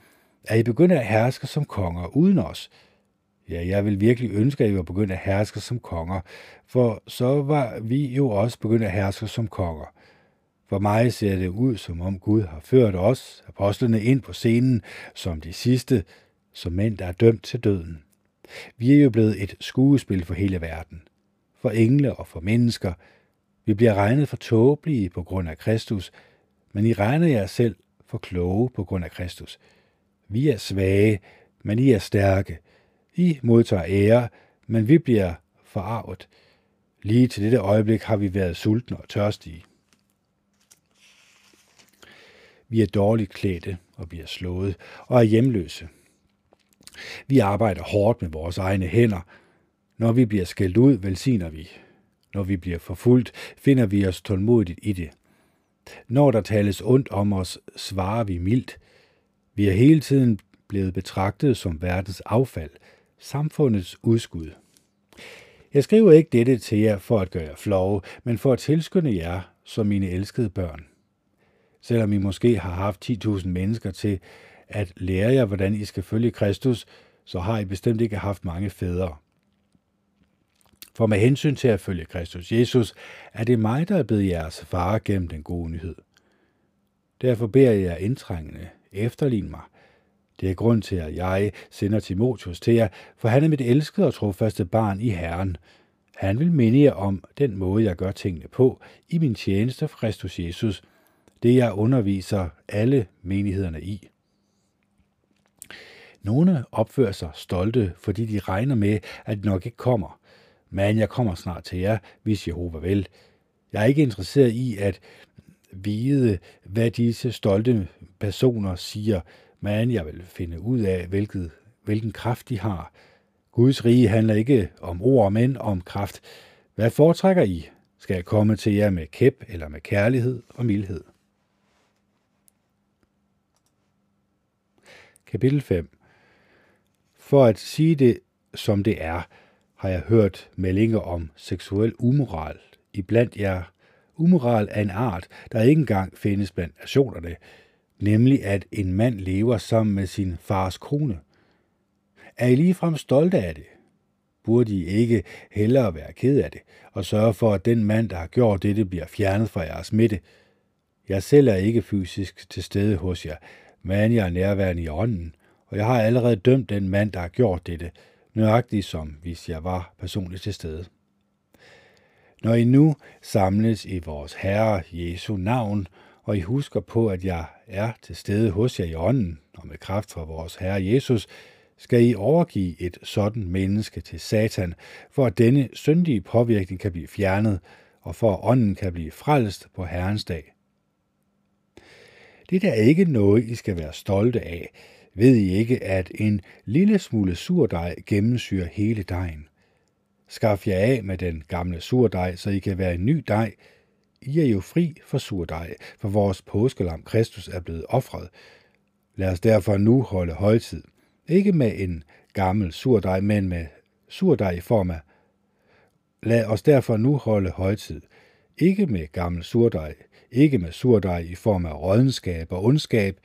Er I begyndt at herske som konger uden os? Ja, jeg vil virkelig ønske, at I var begyndt at herske som konger, for så var vi jo også begyndt at herske som konger. For mig ser det ud, som om Gud har ført os, apostlene, ind på scenen som de sidste, som mænd, der er dømt til døden. Vi er jo blevet et skuespil for hele verden, for engle og for mennesker. Vi bliver regnet for tåbelige på grund af Kristus, men I regner jer selv for kloge på grund af Kristus. Vi er svage, men I er stærke. I modtager ære, men vi bliver forarvet. Lige til dette øjeblik har vi været sultne og tørstige. Vi er dårligt klædte og bliver slået og er hjemløse. Vi arbejder hårdt med vores egne hænder. Når vi bliver skældt ud, velsigner vi. Når vi bliver forfulgt, finder vi os tålmodigt i det. Når der tales ondt om os, svarer vi mildt. Vi er hele tiden blevet betragtet som verdens affald, samfundets udskud. Jeg skriver ikke dette til jer for at gøre jer flove, men for at tilskynde jer som mine elskede børn. Selvom I måske har haft 10.000 mennesker til at lære jer, hvordan I skal følge Kristus, så har I bestemt ikke haft mange fædre. For med hensyn til at følge Kristus Jesus, er det mig, der er blevet jeres far gennem den gode nyhed. Derfor beder jeg jer indtrængende, efterlign mig. Det er grund til, at jeg sender Timotus til jer, for han er mit elskede og trofaste barn i Herren. Han vil minde jer om den måde, jeg gør tingene på i min tjeneste for Kristus Jesus, det jeg underviser alle menighederne i. Nogle opfører sig stolte, fordi de regner med, at det nok ikke kommer. Men jeg kommer snart til jer, hvis Jehova vil. Jeg er ikke interesseret i at vide, hvad disse stolte personer siger, men jeg vil finde ud af, hvilken kraft de har. Guds rige handler ikke om ord, men om kraft. Hvad foretrækker I? Skal jeg komme til jer med kæp eller med kærlighed og mildhed? Kapitel 5. For at sige det, som det er, har jeg hørt meldinger om seksuel umoral iblandt jer. Umoral er en art, der ikke engang findes blandt nationerne, nemlig at en mand lever sammen med sin fars kone. Er I ligefrem stolte af det? Burde I ikke hellere være ked af det, og sørge for, at den mand, der har gjort dette, bliver fjernet fra jeres midte? Jeg selv er ikke fysisk til stede hos jer, men jeg er nærværende i ånden, og jeg har allerede dømt den mand, der har gjort dette, nøjagtigt som hvis jeg var personligt til stede. Når I nu samles i vores Herre Jesu navn, og I husker på, at jeg er til stede hos jer i ånden, og med kraft fra vores Herre Jesus, skal I overgive et sådan menneske til Satan, for at denne syndige påvirkning kan blive fjernet, og for at ånden kan blive frelst på Herrens dag. Det er ikke noget, I skal være stolte af. Ved I ikke, at en lille smule surdej gennemsyrer hele dejen? Skaf jer af med den gamle surdej, så I kan være en ny dej. I er jo fri for surdej, for vores påskelam Kristus er blevet ofret. Lad os derfor nu holde højtid. Ikke med en gammel surdej, men med surdej i form af. Lad os derfor nu holde højtid. Ikke med gammel surdej, ikke med surdej i form af rådenskab og ondskab,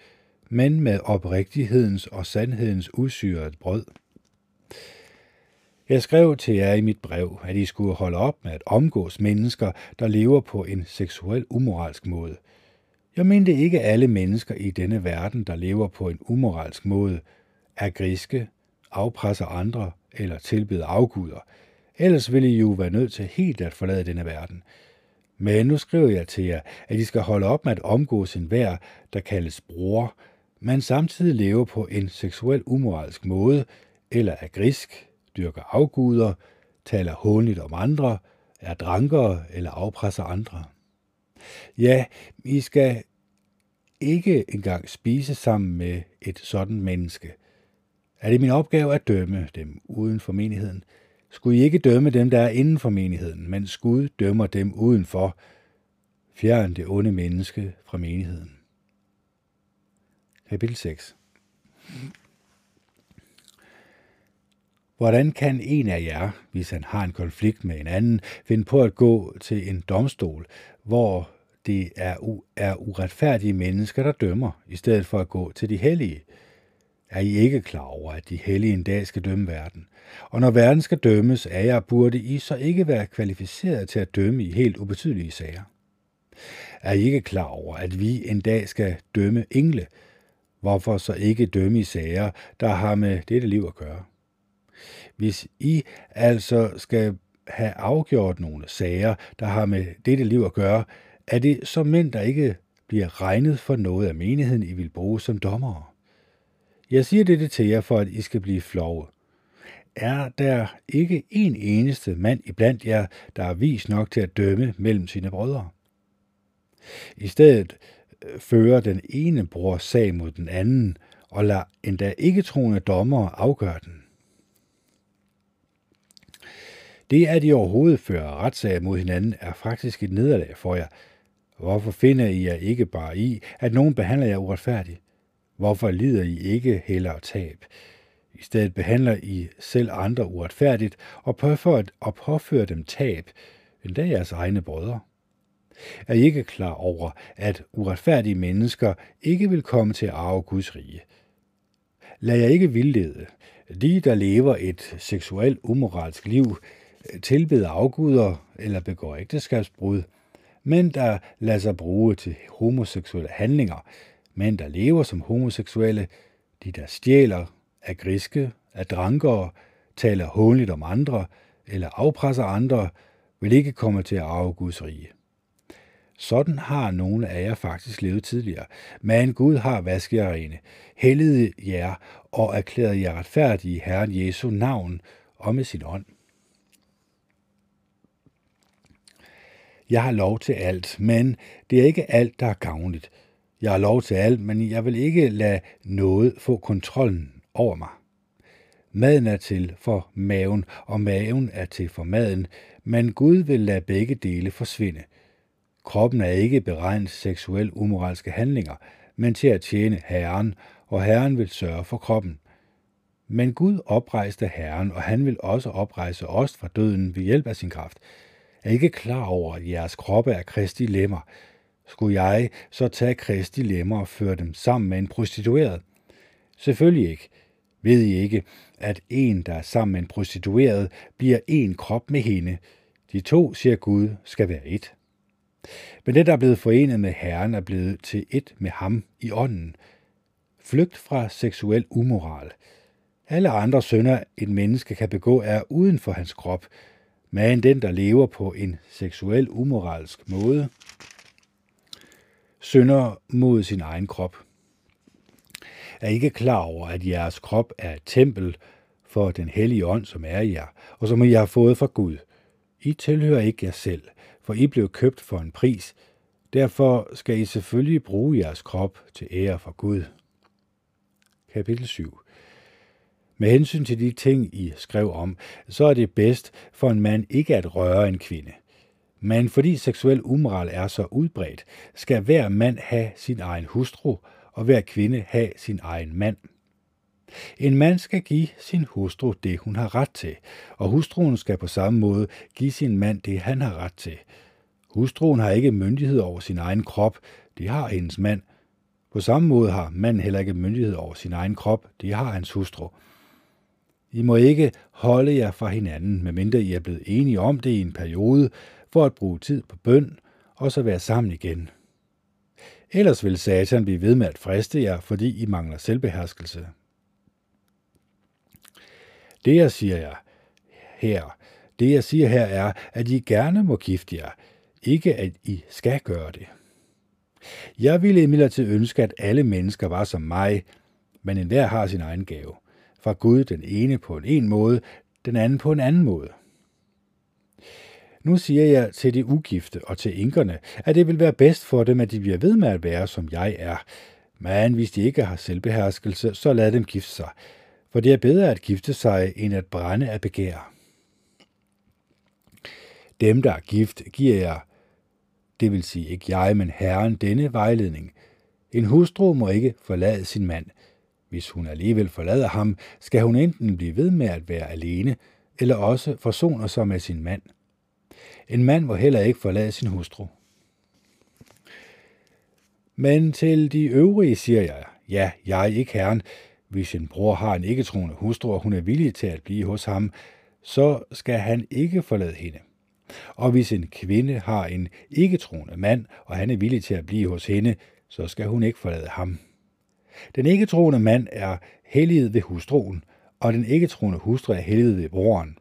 men med oprigtighedens og sandhedens usyrede brød. Jeg skrev til jer i mit brev, at I skulle holde op med at omgås mennesker, der lever på en seksuel umoralsk måde. Jeg mente ikke alle mennesker i denne verden, der lever på en umoralsk måde, er griske, afpresser andre eller tilbeder afguder. Ellers ville I jo være nødt til helt at forlade denne verden. Men nu skriver jeg til jer, at I skal holde op med at omgås enhver, der kaldes bror, men samtidig lever på en seksuel umoralsk måde, eller er grisk, dyrker afguder, taler hånligt om andre, er drankere eller afpresser andre. Ja, I skal ikke engang spise sammen med et sådan menneske. Er det min opgave at dømme dem uden for menigheden? Skulle I ikke dømme dem, der er inden for menigheden, men Gud dømmer dem udenfor. Fjern det onde menneske fra menigheden. Kapitel 6. Hvordan kan en af jer, hvis han har en konflikt med en anden, finde på at gå til en domstol, hvor det er uretfærdige mennesker, der dømmer, i stedet for at gå til de hellige? Er I ikke klar over, at de hellige en dag skal dømme verden? Og når verden skal dømmes af jer, burde I så ikke være kvalificeret til at dømme i helt ubetydelige sager? Er I ikke klar over, at vi en dag skal dømme engle? Hvorfor så ikke dømme i sager, der har med dette liv at gøre? Hvis I altså skal have afgjort nogle sager, der har med dette liv at gøre, er det så mænd, der ikke bliver regnet for noget af menigheden, I vil bruge som dommere? Jeg siger dette til jer, for at I skal blive flove. Er der ikke en eneste mand iblandt jer, der er vis nok til at dømme mellem sine brødre? I stedet fører den ene bror sag mod den anden, og lader endda ikke troende dommere afgøre den. Det, at I overhovedet fører retssag mod hinanden, er faktisk et nederlag for jer. Hvorfor finder I jer ikke bare i, at nogen behandler jer uretfærdigt? Hvorfor lider I ikke heller tab? I stedet behandler I selv andre uretfærdigt og påfører dem tab, endda jeres egne brødre. Er I ikke klar over, at uretfærdige mennesker ikke vil komme til at arve Guds rige? Lad jer ikke vildlede. De, der lever et seksuelt umoralsk liv, tilbeder afguder eller begår ægteskabsbrud, men der lader sig bruge til homoseksuelle handlinger, mænd, der lever som homoseksuelle, de, der stjæler, er griske, er drankere, taler hånligt om andre eller afpresser andre, vil ikke komme til at arve Guds rige. Sådan har nogle af jer faktisk levet tidligere, men Gud har vasket jer rene, helliget jer og erklæret jer retfærdige i Herren Jesu navn og med sin ånd. Jeg har lov til alt, men det er ikke alt, der er gavnligt. Jeg har lov til alt, men jeg vil ikke lade noget få kontrollen over mig. Maden er til for maven, og maven er til for maden, men Gud vil lade begge dele forsvinde. Kroppen er ikke beregnet til seksuelt umoralske handlinger, men til at tjene Herren, og Herren vil sørge for kroppen. Men Gud oprejste Herren, og han vil også oprejse os fra døden ved hjælp af sin kraft. Er ikke klar over, at jeres kroppe er Kristi lemmer? Skulle jeg så tage Kristi lemmer og føre dem sammen med en prostitueret? Selvfølgelig ikke. Ved I ikke, at en, der er sammen med en prostitueret, bliver en krop med hende? De to, siger Gud, skal være et. Men det, der er blevet forenet med Herren, er blevet til et med ham i ånden. Flygt fra seksuel umoral. Alle andre synder, et menneske kan begå, er uden for hans krop, men den, der lever på en seksuel umoralsk måde, synder mod sin egen krop. Er ikke klar over, at jeres krop er et tempel for den hellige ånd, som er i jer, og som I har fået fra Gud? I tilhører ikke jer selv, for I blev købt for en pris. Derfor skal I selvfølgelig bruge jeres krop til ære for Gud. Kapitel 7. Med hensyn til de ting, I skrev om, så er det bedst for en mand ikke at røre en kvinde. Men fordi seksuel umoral er så udbredt, skal hver mand have sin egen hustru, og hver kvinde have sin egen mand. En mand skal give sin hustru det, hun har ret til, og hustruen skal på samme måde give sin mand det, han har ret til. Hustruen har ikke myndighed over sin egen krop, det har hendes mand. På samme måde har manden heller ikke myndighed over sin egen krop, det har hans hustru. I må ikke holde jer fra hinanden, medmindre I er blevet enige om det i en periode, for at bruge tid på bøn, og så være sammen igen. Ellers vil Satan blive ved med at friste jer, fordi I mangler selvbeherskelse. Det jeg siger her er, at I gerne må gifte jer, ikke at I skal gøre det. Jeg ville imidlertid ønske, at alle mennesker var som mig, men enhver har sin egen gave. fra Gud, den ene på en måde, den anden på en anden måde. Nu siger jeg til de ugifte og til enkerne, at det vil være bedst for dem, at de bliver ved med at være, som jeg er. Men hvis de ikke har selvbeherskelse, så lad dem gifte sig, for det er bedre at gifte sig, end at brænde af begær. Dem, der er gift, giver jeg, det vil sige ikke jeg, men Herren, denne vejledning. En hustru må ikke forlade sin mand. Hvis hun alligevel forlader ham, skal hun enten blive ved med at være alene, eller også forsoner sig med sin mand. En mand må heller ikke forlade sin hustru. Men til de øvrige siger jeg, ja, jeg er ikke Herren. Hvis en bror har en ikke-troende hustru, og hun er villig til at blive hos ham, så skal han ikke forlade hende. Og hvis en kvinde har en ikke-troende mand, og han er villig til at blive hos hende, så skal hun ikke forlade ham. Den ikke-troende mand er helliget ved hustruen, og den ikke-troende hustru er helliget ved broren.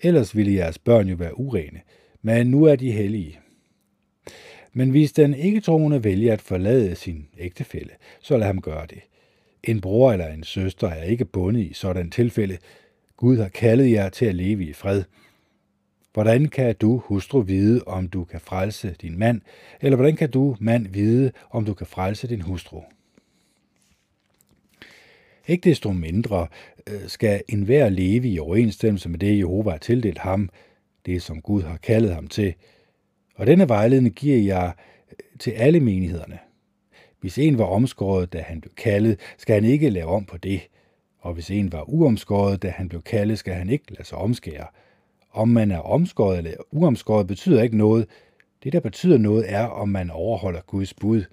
Ellers ville jeres børn jo være urene, men nu er de hellige. Men hvis den ikke-troende vælger at forlade sin ægtefælle, så lad ham gøre det. En bror eller en søster er ikke bundet i sådan tilfælde. Gud har kaldet jer til at leve i fred. Hvordan kan du, hustru, vide, om du kan frelse din mand, eller hvordan kan du, mand, vide, om du kan frelse din hustru? Ikke desto mindre skal enhver leve i overensstemmelse med det, Jehova har tildelt ham, det som Gud har kaldet ham til. Og denne vejledning giver jeg til alle menighederne. Hvis en var omskåret, da han blev kaldet, skal han ikke lave om på det. Og hvis en var uomskåret, da han blev kaldet, skal han ikke lade sig omskære. Om man er omskåret eller uomskåret, betyder ikke noget. Det, der betyder noget, er, om man overholder Guds bud.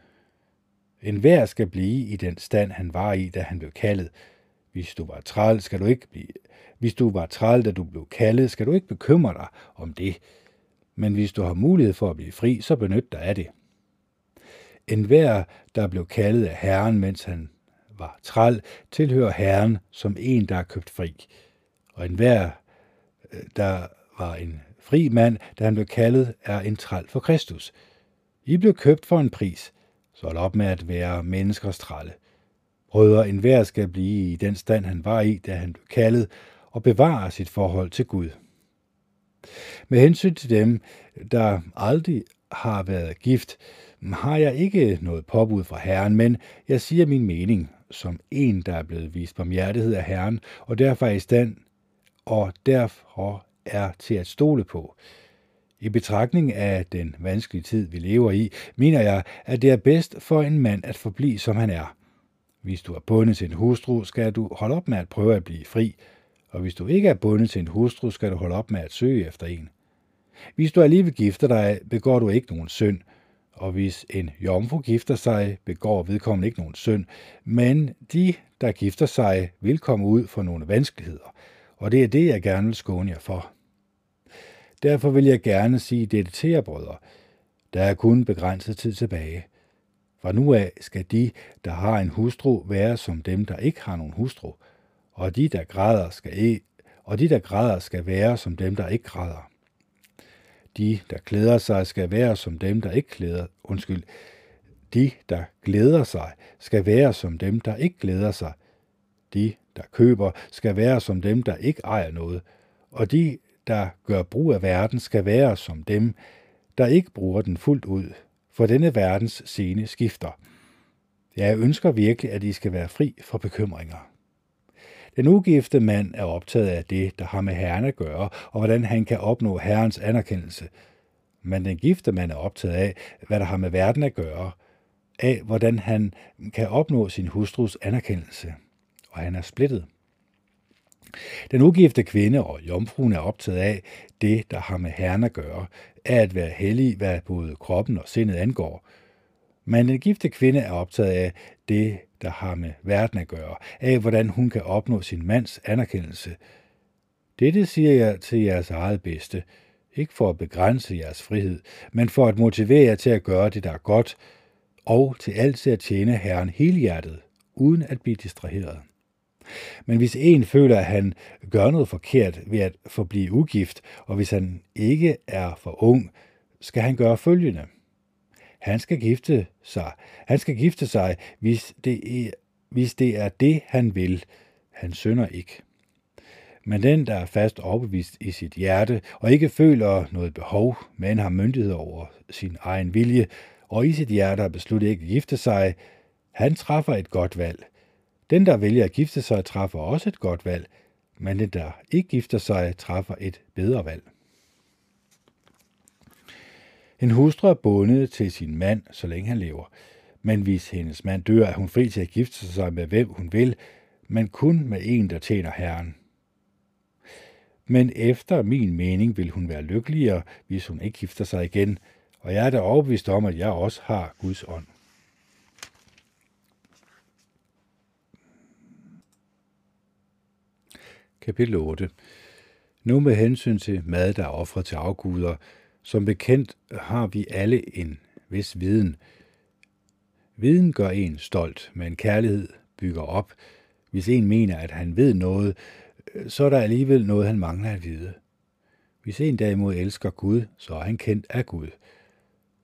Enhver skal blive i den stand, han var i, da han blev kaldet. Hvis du var træl, da du blev kaldet, skal du ikke bekymre dig om det. Men hvis du har mulighed for at blive fri, så benyt dig af det. Enhver, der blev kaldet af Herren, mens han var træl, tilhører Herren som en, der er købt fri. Og enhver, der var en fri mand, da han blev kaldet, er en træl for Kristus. I blev købt for en pris, så hold op med at være menneskers trælle. Brødre, enhver skal blive i den stand, han var i, da han blev kaldet, og bevare sit forhold til Gud. Med hensyn til dem, der aldrig har været gift, har jeg ikke noget påbud fra Herren, men jeg siger min mening som en, der er blevet vist barmhjertighed af Herren, og derfor er i stand, og derfor er til at stole på. I betragtning af den vanskelige tid, vi lever i, mener jeg, at det er bedst for en mand at forblive, som han er. Hvis du er bundet til en hustru, skal du holde op med at prøve at blive fri, og hvis du ikke er bundet til en hustru, skal du holde op med at søge efter en. Hvis du alligevel gifter dig, begår du ikke nogen synd, og hvis en jomfru gifter sig, begår vedkommende ikke nogen synd, men de, der gifter sig, vil komme ud for nogle vanskeligheder, og det er det, jeg gerne vil skåne jer for. Derfor vil jeg gerne sige dette til jer, brødre. Der er kun begrænset tid tilbage. Fra nu af skal de, der har en hustru, være som dem, der ikke har nogen hustru, og de, der græder, skal være som dem, der ikke græder. De, der glæder sig, skal være som dem, der ikke glæder. De, der glæder sig, skal være som dem, der ikke glæder sig. De, der køber, skal være som dem, der ikke ejer noget. Og de, der gør brug af verden, skal være som dem, der ikke bruger den fuldt ud, for denne verdens sene skifter. Jeg ønsker virkelig, at I skal være fri for bekymringer. Den ugifte mand er optaget af det, der har med Herren at gøre, og hvordan han kan opnå Herrens anerkendelse. Men den gifte mand er optaget af, hvad der har med verden at gøre, af hvordan han kan opnå sin hustrus anerkendelse. Og han er splittet. Den ugifte kvinde og jomfruen er optaget af det, der har med Herren at gøre, af at være hellig, hvad både kroppen og sindet angår. Men den gifte kvinde er optaget af det, der har med verden at gøre, af hvordan hun kan opnå sin mands anerkendelse. Dette siger jeg til jeres eget bedste, ikke for at begrænse jeres frihed, men for at motivere jer til at gøre det, der er godt, og til altid at tjene Herren helhjertet, uden at blive distraheret. Men hvis en føler, at han gør noget forkert ved at forblive ugift, og hvis han ikke er for ung, skal han gøre følgende. Han skal gifte sig, hvis det er det, han vil. Han synder ikke. Men den, der er fast overbevist i sit hjerte og ikke føler noget behov, men har myndighed over sin egen vilje, og i sit hjerte har besluttet ikke at gifte sig, han træffer et godt valg. Den, der vælger at gifte sig, træffer også et godt valg, men den, der ikke gifter sig, træffer et bedre valg. En hustru er bundet til sin mand, så længe han lever. Men hvis hendes mand dør, er hun fri til at gifte sig med hvem hun vil, men kun med en, der tjener Herren. Men efter min mening vil hun være lykkeligere, hvis hun ikke gifter sig igen, og jeg er da overbevist om, at jeg også har Guds ånd. Kapitel 8. Nu med hensyn til mad, der er offret til afguder. Som bekendt har vi alle en vis viden. Viden gør en stolt, men kærlighed bygger op. Hvis en mener, at han ved noget, så er der alligevel noget, han mangler at vide. Hvis en derimod elsker Gud, så er han kendt af Gud.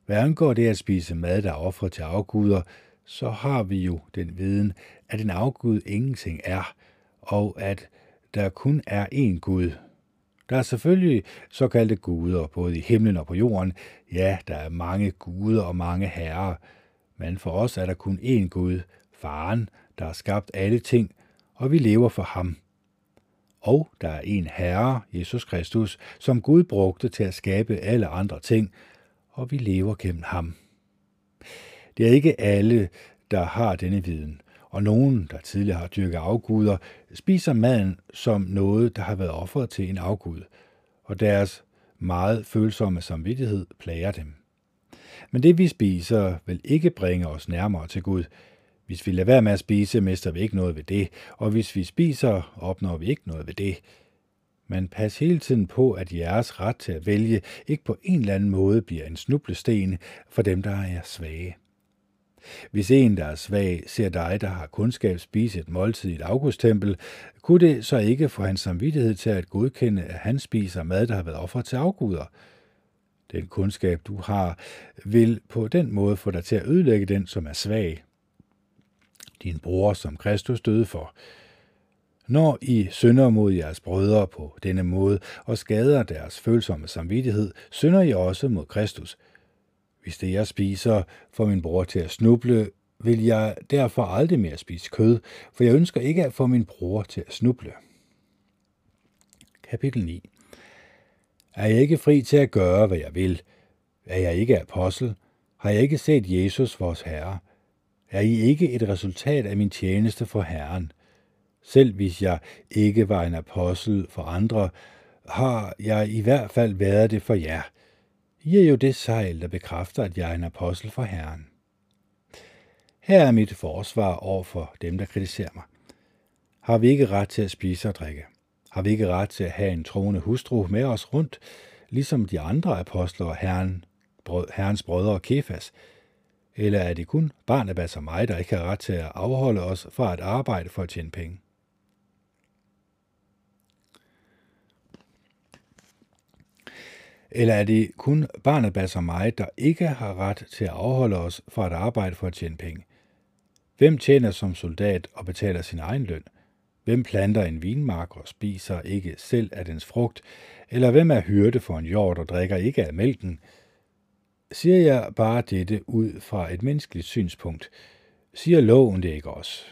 Hvad angår det at spise mad, der er offret til afguder, så har vi jo den viden, at en afgud ingenting er, og at der kun er én Gud. Der er selvfølgelig såkaldte guder, både i himlen og på jorden. Ja, der er mange guder og mange herrer. Men for os er der kun én Gud, Faren, der har skabt alle ting, og vi lever for ham. Og der er en Herre, Jesus Kristus, som Gud brugte til at skabe alle andre ting, og vi lever gennem ham. Det er ikke alle, der har denne viden, og nogen, der tidligere har dyrket afguder, spiser maden som noget, der har været offeret til en afgud, og deres meget følsomme samvittighed plager dem. Men det, vi spiser, vil ikke bringe os nærmere til Gud. Hvis vi lader være med at spise, mister vi ikke noget ved det, og hvis vi spiser, opnår vi ikke noget ved det. Men pas hele tiden på, at jeres ret til at vælge ikke på en eller anden måde bliver en snublesten for dem, der er svage. Hvis en, der er svag, ser dig, der har kundskab, spise et måltid i et afgudstempel, kunne det så ikke få hans samvittighed til at godkende, at han spiser mad, der har været offeret til afguder? Den kundskab, du har, vil på den måde få dig til at ødelægge den, som er svag. Din bror, som Kristus døde for. Når I synder mod jeres brødre på denne måde og skader deres følsomme samvittighed, synder I også mod Kristus. Hvis det, jeg spiser, får min bror til at snuble, vil jeg derfor aldrig mere spise kød, for jeg ønsker ikke at få min bror til at snuble. Kapitel 9. Er jeg ikke fri til at gøre, hvad jeg vil? Er jeg ikke apostel? Har jeg ikke set Jesus, vores Herre? Er I ikke et resultat af min tjeneste for Herren? Selv hvis jeg ikke var en apostel for andre, har jeg i hvert fald været det for jer. I er jo det sejl, der bekræfter, at jeg er en apostel for Herren. Her er mit forsvar over for dem, der kritiserer mig. Har vi ikke ret til at spise og drikke? Har vi ikke ret til at have en troende hustru med os rundt, ligesom de andre apostler og Herrens brødre og Kefas? Eller er det kun Barnabas og mig, der ikke har ret til at afholde os fra at arbejde for at tjene penge? Eller er det kun Barnabas og mig, der ikke har ret til at afholde os fra at arbejde for at tjene penge? Hvem tjener som soldat og betaler sin egen løn? Hvem planter en vinmark og spiser ikke selv af dens frugt? Eller hvem er hyrde for en hjort og drikker ikke af mælken? Siger jeg bare dette ud fra et menneskeligt synspunkt? Siger loven det ikke også?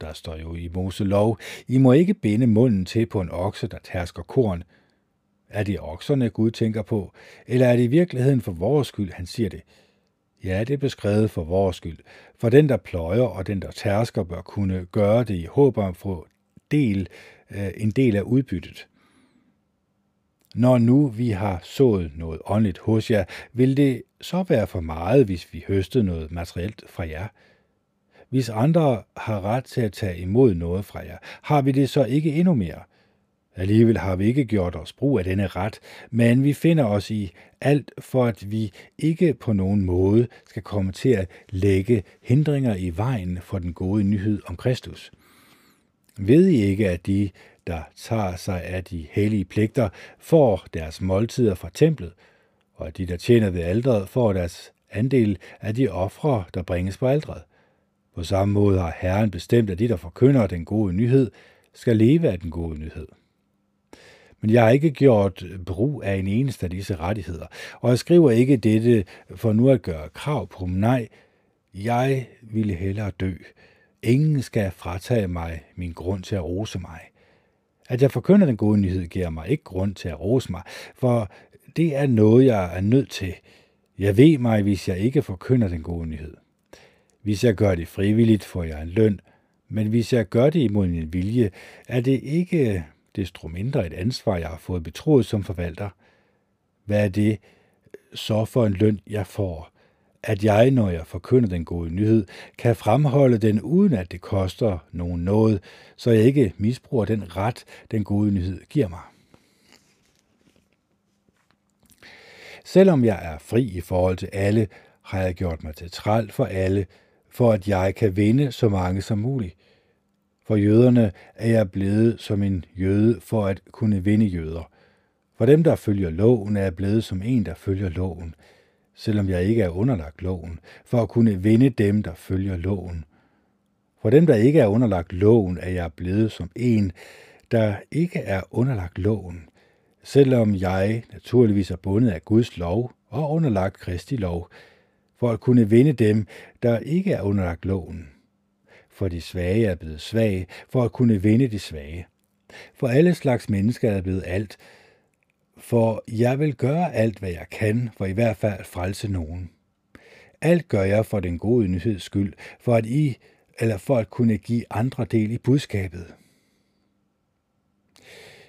Der står jo i Mose lov, I må ikke binde munden til på en okse, der tærsker korn. Er det okserne, Gud tænker på, eller er det i virkeligheden for vores skyld, han siger det? Ja, det er beskrevet for vores skyld, for den, der pløjer og den, der tærsker, bør kunne gøre det i håb om at få en del af udbyttet. Når nu vi har sået noget åndeligt hos jer, vil det så være for meget, hvis vi høstede noget materielt fra jer? Hvis andre har ret til at tage imod noget fra jer, har vi det så ikke endnu mere? Alligevel har vi ikke gjort os brug af denne ret, men vi finder os i alt for, at vi ikke på nogen måde skal komme til at lægge hindringer i vejen for den gode nyhed om Kristus. Ved I ikke, at de, der tager sig af de hellige pligter, får deres måltider fra templet, og at de, der tjener ved alteret, får deres andel af de ofre, der bringes på alteret? På samme måde har Herren bestemt, at de, der forkynder den gode nyhed, skal leve af den gode nyhed. Men jeg har ikke gjort brug af en eneste af disse rettigheder, og jeg skriver ikke dette for nu at gøre krav på dem. Nej, jeg ville hellere dø. Ingen skal fratage mig min grund til at rose mig. At jeg forkynder den gode nyhed giver mig ikke grund til at rose mig, for det er noget, jeg er nødt til. Jeg ved mig, hvis jeg ikke forkynder den gode nyhed. Hvis jeg gør det frivilligt, får jeg en løn, men hvis jeg gør det imod min vilje, er det ikke desto mindre et ansvar, jeg har fået betroet som forvalter. Hvad er det så for en løn, jeg får? At jeg, når jeg forkynder den gode nyhed, kan fremholde den, uden at det koster nogen noget, så jeg ikke misbruger den ret, den gode nyhed giver mig. Selvom jeg er fri i forhold til alle, har jeg gjort mig til træl for alle, for at jeg kan vinde så mange som muligt. For jøderne er jeg blevet som en jøde for at kunne vinde jøder. For dem, der følger loven, er jeg blevet som en, der følger loven, selvom jeg ikke er underlagt loven, for at kunne vinde dem, der følger loven. For dem, der ikke er underlagt loven, er jeg blevet som en, der ikke er underlagt loven, selvom jeg naturligvis er bundet af Guds lov og underlagt Kristi lov, for at kunne vinde dem, der ikke er underlagt loven. For de svage er blevet svage, for at kunne vinde de svage. For alle slags mennesker er blevet alt, for jeg vil gøre alt, hvad jeg kan, for i hvert fald at frelse nogen. Alt gør jeg for den gode nyheds skyld, for at kunne give andre del i budskabet.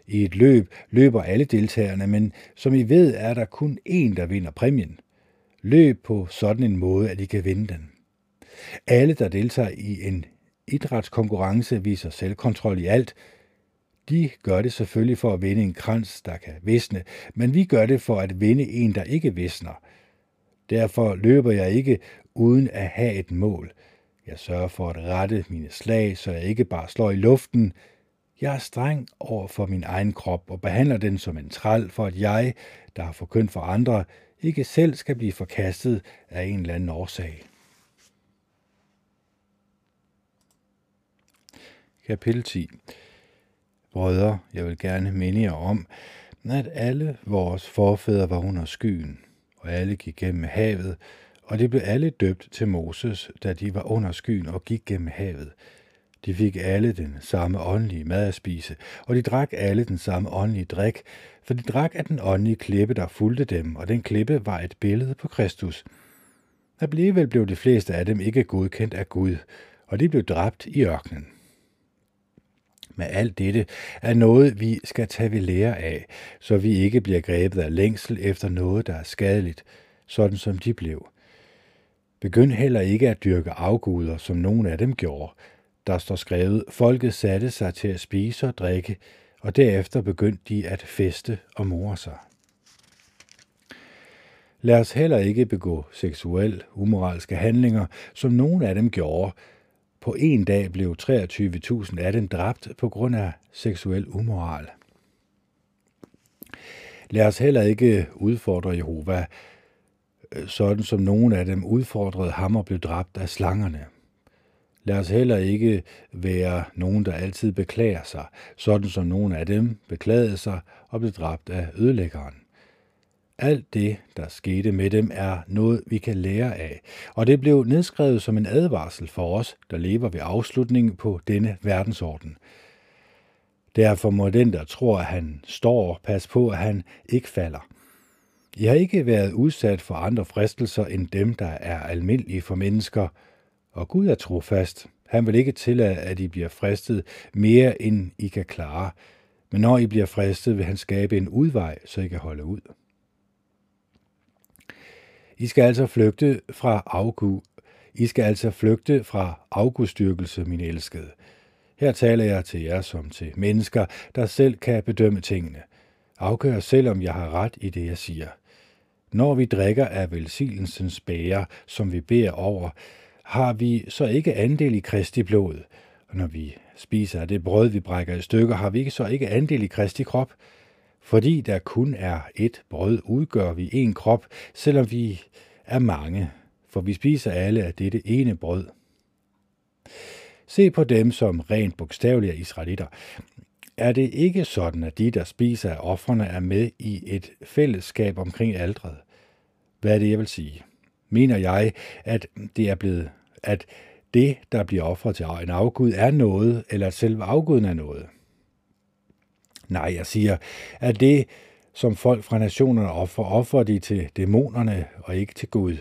I et løb løber alle deltagerne, men som I ved, er der kun én, der vinder præmien. Løb på sådan en måde, at I kan vinde den. Alle, der deltager i en idrætskonkurrence, viser selvkontrol i alt. De gør det selvfølgelig for at vinde en krans, der kan visne, men vi gør det for at vinde en, der ikke visner. Derfor løber jeg ikke uden at have et mål. Jeg sørger for at rette mine slag, så jeg ikke bare slår i luften. Jeg er streng over for min egen krop og behandler den som en træl, for at jeg, der har forkyndt for andre, ikke selv skal blive forkastet af en eller anden årsag. Kapitel 10. Brødre, jeg vil gerne minde jer om, at alle vores forfædre var under skyen, og alle gik gennem havet, og de blev alle døbt til Moses, da de var under skyen og gik gennem havet. De fik alle den samme åndelige mad at spise, og de drak alle den samme åndelige drik, for de drak af den åndelige klippe, der fulgte dem, og den klippe var et billede på Kristus. Alligevel blev de fleste af dem ikke godkendt af Gud, og de blev dræbt i ørkenen. Med alt dette er noget, vi skal tage ved lære af, så vi ikke bliver grebet af længsel efter noget, der er skadeligt, sådan som de blev. Begynd heller ikke at dyrke afguder, som nogen af dem gjorde. Der står skrevet, folket satte sig til at spise og drikke, og derefter begyndte de at feste og more sig. Lad os heller ikke begå seksuelt umoralske handlinger, som nogen af dem gjorde. På en dag blev 23.000 af dem dræbt på grund af seksuel umoral. Lad os heller ikke udfordre Jehova, sådan som nogen af dem udfordrede ham og blev dræbt af slangerne. Lad os heller ikke være nogen, der altid beklager sig, sådan som nogen af dem beklagede sig og blev dræbt af ødelæggeren. Alt det, der skete med dem, er noget, vi kan lære af, og det blev nedskrevet som en advarsel for os, der lever ved afslutningen på denne verdensorden. Derfor må den, der tror, at han står, passe på, at han ikke falder. I har ikke været udsat for andre fristelser end dem, der er almindelige for mennesker, og Gud er trofast. Han vil ikke tillade, at I bliver fristet mere, end I kan klare, men når I bliver fristet, vil han skabe en udvej, så I kan holde ud. I skal altså flygte fra afgudstyrkelse, mine elskede. Her taler jeg til jer som til mennesker, der selv kan bedømme tingene. Afgør selv, om jeg har ret i det, jeg siger. Når vi drikker af velsignelsens bæger, som vi beder over, har vi så ikke andel i Kristi blod. Og når vi spiser af det brød, vi brækker i stykker, har vi så ikke andel i Kristi krop. Fordi der kun er ét brød, udgør vi én krop, selvom vi er mange, for vi spiser alle af dette ene brød. Se på dem, som rent bogstaveligt er israelitter. Er det ikke sådan, at de, der spiser af ofrene, er med i et fællesskab omkring alteret? Hvad er det, jeg vil sige? Mener jeg, at det, der bliver offret til en afgud, er noget, eller at selve afguden er noget? Nej, jeg siger, at det, som folk fra nationerne offrer, offrer de til dæmonerne og ikke til Gud.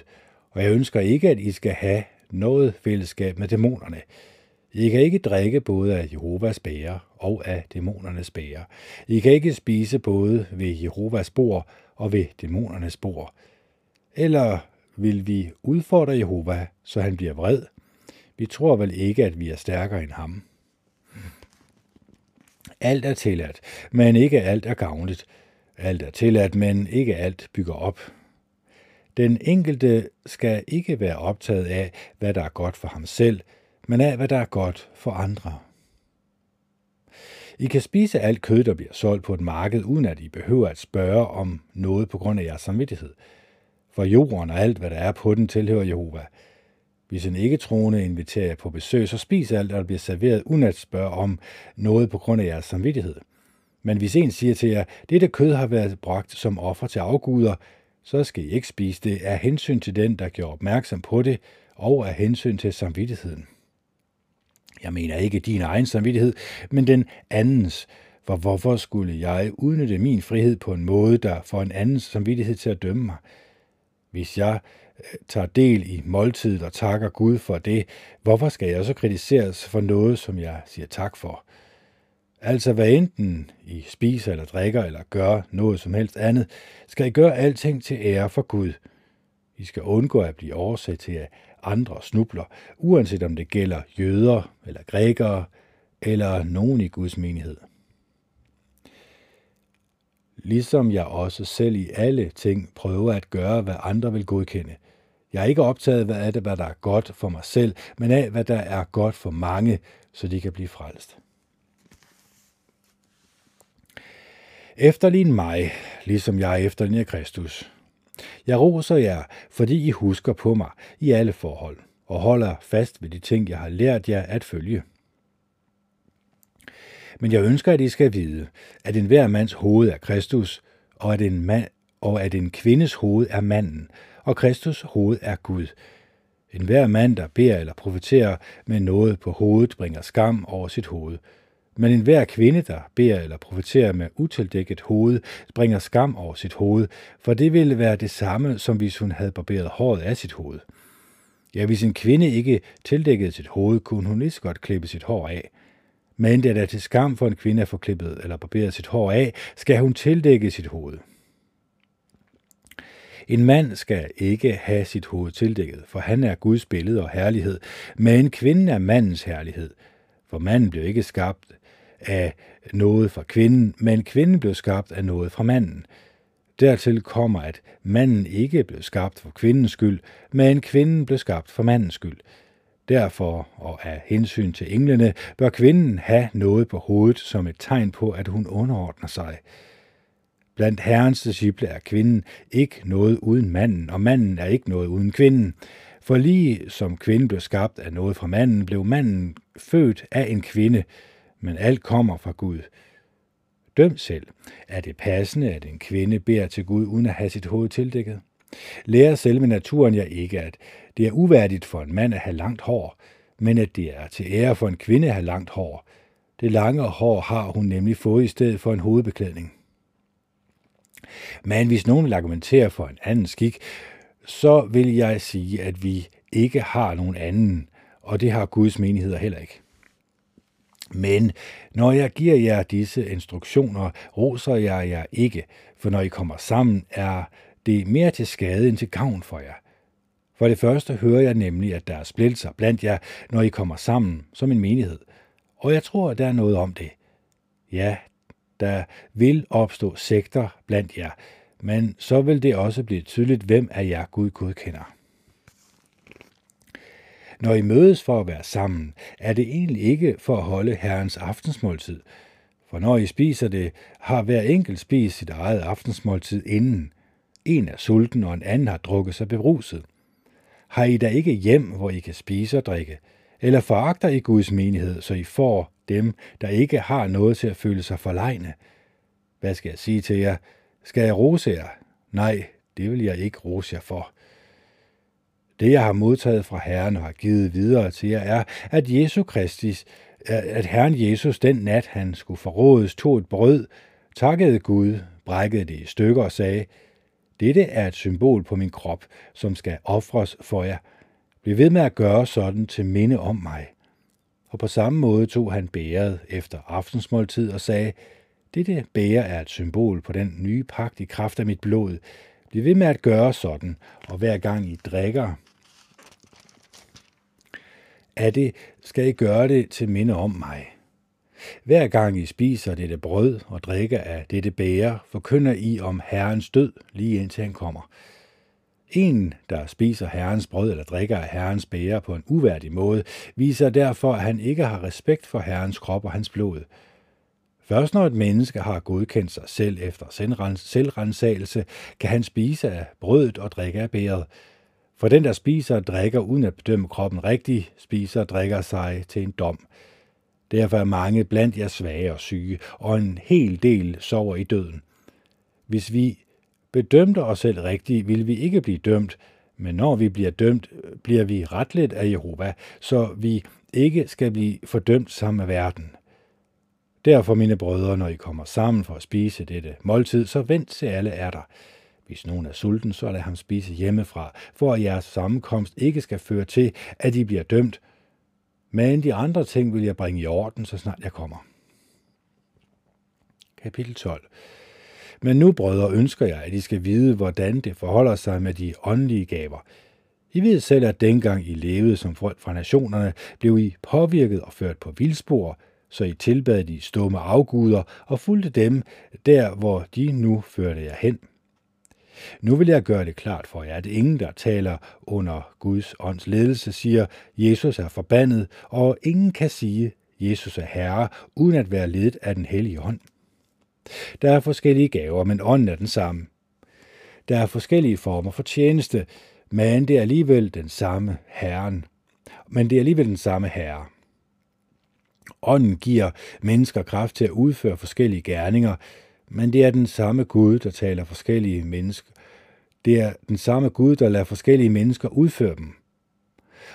Og jeg ønsker ikke, at I skal have noget fællesskab med dæmonerne. I kan ikke drikke både af Jehovas bæger og af dæmonernes bæger. I kan ikke spise både ved Jehovas bord og ved dæmonernes bord. Eller vil vi udfordre Jehova, så han bliver vred? Vi tror vel ikke, at vi er stærkere end ham. Alt er tilladt, men ikke alt er gavnligt. Alt er tilladt, men ikke alt bygger op. Den enkelte skal ikke være optaget af, hvad der er godt for ham selv, men af, hvad der er godt for andre. I kan spise alt kød, der bliver solgt på et marked, uden at I behøver at spørge om noget på grund af jeres samvittighed. For jorden og alt, hvad der er på den, tilhører Jehova. Hvis en ikke-troende inviterer jer på besøg, så spis alt, der bliver serveret, uden at spørge om noget på grund af jeres samvittighed. Men hvis en siger til jer, dette kød har været bragt som offer til afguder, så skal I ikke spise det af hensyn til den, der gjorde opmærksom på det, og af hensyn til samvittigheden. Jeg mener ikke din egen samvittighed, men den andens. For hvorfor skulle jeg udnytte min frihed på en måde, der får en andens samvittighed til at dømme mig? Hvis jeg tager del i måltidet og takker Gud for det, hvorfor skal jeg så kritiseres for noget, som jeg siger tak for? Altså hvad enten I spiser eller drikker eller gør noget som helst andet, skal I gøre alting til ære for Gud. I skal undgå at blive overset til, at andre snubler, uanset om det gælder jøder eller grækere eller nogen i Guds menighed. Ligesom jeg også selv i alle ting prøver at gøre, hvad andre vil godkende. Jeg er ikke optaget af, hvad der er godt for mig selv, men af, hvad der er godt for mange, så de kan blive frelst. Efterlign mig, ligesom jeg efterligner Kristus. Jeg roser jer, fordi I husker på mig i alle forhold, og holder fast ved de ting, jeg har lært jer at følge. Men jeg ønsker, at I skal vide, at enhver mands hoved er Kristus, og at en kvindes hoved er manden, og Kristus hoved er Gud. Enhver mand, der beder eller profeterer med noget på hovedet, bringer skam over sit hoved. Men enhver kvinde, der beder eller profeterer med utildækket hoved, bringer skam over sit hoved, for det ville være det samme, som hvis hun havde barberet håret af sit hoved. Ja, hvis en kvinde ikke tildækkede sit hoved, kunne hun lige så godt klippe sit hår af. Men det er til skam for en kvinde at få klippet eller barberet sit hår af, skal hun tildække sit hoved. En mand skal ikke have sit hoved tildækket, for han er Guds billede og herlighed, men kvinden er mandens herlighed. For manden blev ikke skabt af noget fra kvinden, men kvinden blev skabt af noget fra manden. Dertil kommer, at manden ikke blev skabt for kvindens skyld, men kvinden blev skabt for mandens skyld. Derfor, og af hensyn til englene, bør kvinden have noget på hovedet som et tegn på, at hun underordner sig. Blandt Herrens disciple er kvinden ikke noget uden manden, og manden er ikke noget uden kvinden. For lige som kvinden blev skabt af noget fra manden, blev manden født af en kvinde, men alt kommer fra Gud. Døm selv. Er det passende, at en kvinde beder til Gud uden at have sit hoved tildækket? Lærer selve naturen jer ikke, at det er uværdigt for en mand at have langt hår, men at det er til ære for en kvinde at have langt hår. Det lange hår har hun nemlig fået i stedet for en hovedbeklædning. Men hvis nogen vil argumentere for en anden skik, så vil jeg sige, at vi ikke har nogen anden, og det har Guds menigheder heller ikke. Men når jeg giver jer disse instruktioner, roser jeg jer ikke, for når I kommer sammen, er det mere til skade end til gavn for jer. For det første hører jeg nemlig, at der er splittelser blandt jer, når I kommer sammen som en menighed. Og jeg tror, at der er noget om det. Ja, der vil opstå sekter blandt jer, men så vil det også blive tydeligt, hvem af jer Gud godkender. Når I mødes for at være sammen, er det egentlig ikke for at holde Herrens aftensmåltid, for når I spiser det, har hver enkelt spist sit eget aftensmåltid inden. En er sulten, og en anden har drukket sig beruset. Har I da ikke hjem, hvor I kan spise og drikke? eller foragter I Guds menighed, så I får dem, der ikke har noget til at føle sig forlegne. Hvad skal jeg sige til jer? Skal jeg rose jer? Nej, det vil jeg ikke rose jer for. Det, jeg har modtaget fra Herren og har givet videre til jer, er, at Herren Jesus, den nat han skulle forrådes, tog et brød, takkede Gud, brækkede det i stykker og sagde, dette er et symbol på min krop, som skal ofres for jer. Bliv ved med at gøre sådan til minde om mig. Og på samme måde tog han bægeret efter aftensmåltid og sagde, dette bæger er et symbol på den nye pagt i kraft af mit blod. Bliv ved med at gøre sådan, og hver gang I drikker af det, skal I gøre det til minde om mig. Hver gang I spiser dette brød og drikker af dette bæger, forkynder I om Herrens død, lige indtil han kommer. En, der spiser Herrens brød eller drikker af Herrens bæger på en uværdig måde, viser derfor, at han ikke har respekt for Herrens krop og hans blod. Først når et menneske har godkendt sig selv efter selvrensagelse, kan han spise af brødet og drikke af bægeret. For den, der spiser og drikker uden at bedømme kroppen rigtigt, spiser og drikker sig til en dom. Derfor er mange blandt jer svage og syge, og en hel del sover i døden. Hvis vi bedømte os selv rigtigt, ville vi ikke blive dømt, men når vi bliver dømt, bliver vi retlet af Jehova, så vi ikke skal blive fordømt sammen med verden. Derfor, mine brødre, når I kommer sammen for at spise dette måltid, så vent til alle er der. Hvis nogen er sulten, så lad ham spise hjemmefra, for at jeres sammenkomst ikke skal føre til, at I bliver dømt. Men de andre ting vil jeg bringe i orden, så snart jeg kommer. Kapitel 12. Men nu, brødre, ønsker jeg, at I skal vide, hvordan det forholder sig med de åndelige gaver. I ved selv, at dengang I levede som folk fra nationerne, blev I påvirket og ført på vildspor, så I tilbad de stumme afguder og fulgte dem der, hvor de nu førte jer hen. Nu vil jeg gøre det klart for jer, at ingen, der taler under Guds ånds ledelse, siger, Jesus er forbandet, og ingen kan sige, Jesus er Herre, uden at være ledet af den hellige ånd. Der er forskellige gaver, men ånden er den samme. Der er forskellige former for tjeneste, men det er alligevel den samme Herren. Ånden giver mennesker kraft til at udføre forskellige gerninger, men det er den samme Gud, der taler forskellige mennesker. Det er den samme Gud, der lader forskellige mennesker udføre dem.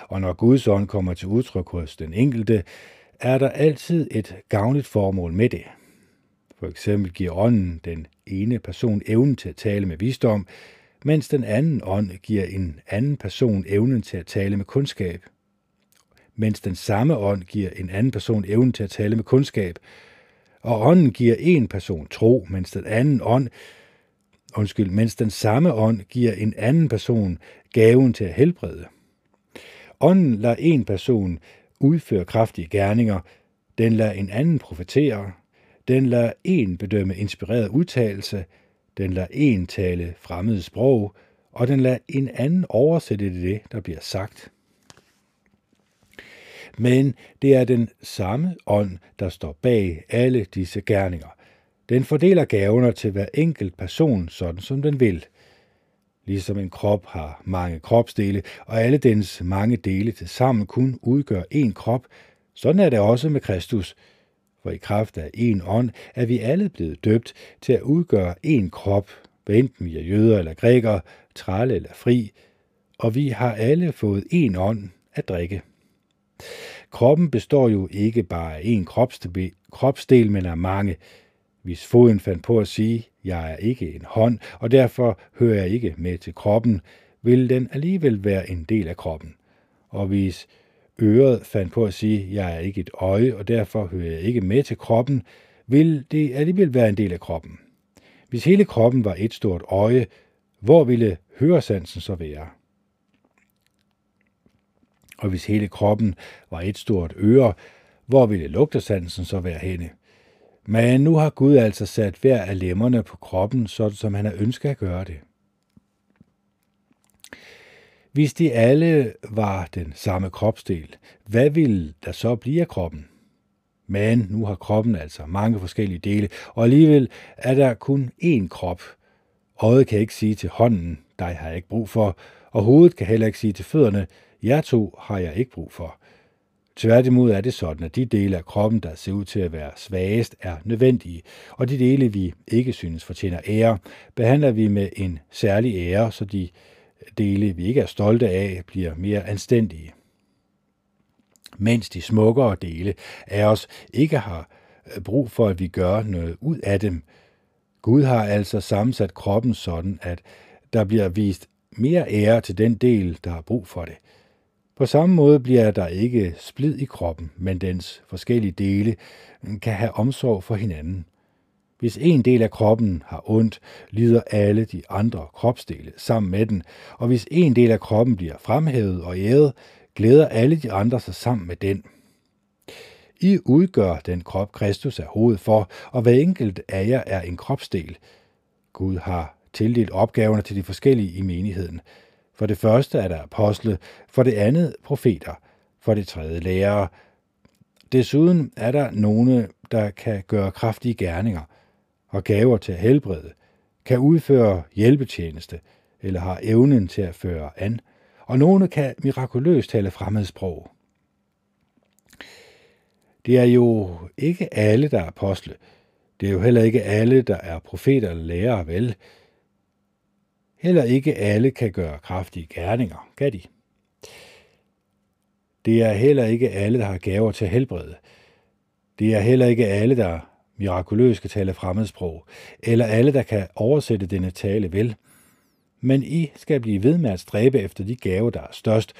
Og når Guds ånd kommer til udtryk hos den enkelte, er der altid et gavnligt formål med det. For eksempel giver ånden den ene person evnen til at tale med visdom, mens den anden ånd giver en anden person evnen til at tale med kundskab. Og ånden giver en person tro, mens den samme ånd giver en anden person gaven til at helbrede. Ånden lader en person udføre kraftige gerninger, den lader en anden profetere, den lader en bedømme inspireret udtalelse, den lader en tale fremmede sprog, og den lader en anden oversætte det, der bliver sagt. Men det er den samme ånd, der står bag alle disse gerninger. Den fordeler gaverne til hver enkelt person, sådan som den vil. Ligesom en krop har mange kropsdele, og alle dens mange dele til sammen kun udgør én krop, sådan er det også med Kristus. For i kraft af én ånd er vi alle blevet døbt til at udgøre én krop, hvad enten vi er jøder eller grækere, trælle eller fri, og vi har alle fået én ånd at drikke. Kroppen består jo ikke bare af én kropsdel, men af mange. Hvis foden fandt på at sige, jeg er ikke en hånd, og derfor hører jeg ikke med til kroppen, vil den alligevel være en del af kroppen. Og hvis øret fandt på at sige, jeg er ikke et øje, og derfor hører jeg ikke med til kroppen, vil det alligevel være en del af kroppen. Hvis hele kroppen var et stort øje, hvor ville høresansen så være? Og hvis hele kroppen var et stort øre, hvor ville lugtesansen så være henne? Men nu har Gud altså sat hver af lemmerne på kroppen, sådan som han har ønsket at gøre det. Hvis de alle var den samme kropsdel, hvad ville der så blive af kroppen? Men nu har kroppen altså mange forskellige dele, og alligevel er der kun én krop. Øjet kan ikke sige til hånden, dig har jeg ikke brug for, og hovedet kan heller ikke sige til fødderne, jer to har jeg ikke brug for. Tværtimod er det sådan, at de dele af kroppen, der ser ud til at være svagest, er nødvendige, og de dele, vi ikke synes fortjener ære, behandler vi med en særlig ære, så de dele, vi ikke er stolte af, bliver mere anstændige. Mens de smukkere dele af os ikke har brug for, at vi gør noget ud af dem. Gud har altså sammensat kroppen sådan, at der bliver vist mere ære til den del, der har brug for det. På samme måde bliver der ikke splid i kroppen, men dens forskellige dele kan have omsorg for hinanden. Hvis en del af kroppen har ondt, lider alle de andre kropsdele sammen med den, og hvis en del af kroppen bliver fremhævet og æret, glæder alle de andre sig sammen med den. I udgør den krop, Kristus er hovedet for, og hver enkelt af jer er en kropsdel. Gud har tildelt opgaverne til de forskellige i menigheden. For det første er der apostle, for det andet profeter, for det tredje lærere. Desuden er der nogle, der kan gøre kraftige gerninger og gaver til at helbrede, kan udføre hjælpetjeneste eller har evnen til at føre an, og nogle kan mirakuløst tale fremmedsprog. Det er jo ikke alle, der er apostle. Det er jo heller ikke alle, der er profeter eller lærere, vel? Heller ikke alle kan gøre kraftige gerninger, kan de? Det er heller ikke alle, der har gaver til at helbrede. Det er heller ikke alle, der mirakuløst kan tale fremmedsprog, eller alle, der kan oversætte denne tale vel. Men I skal blive ved med at stræbe efter de gaver, der er størst,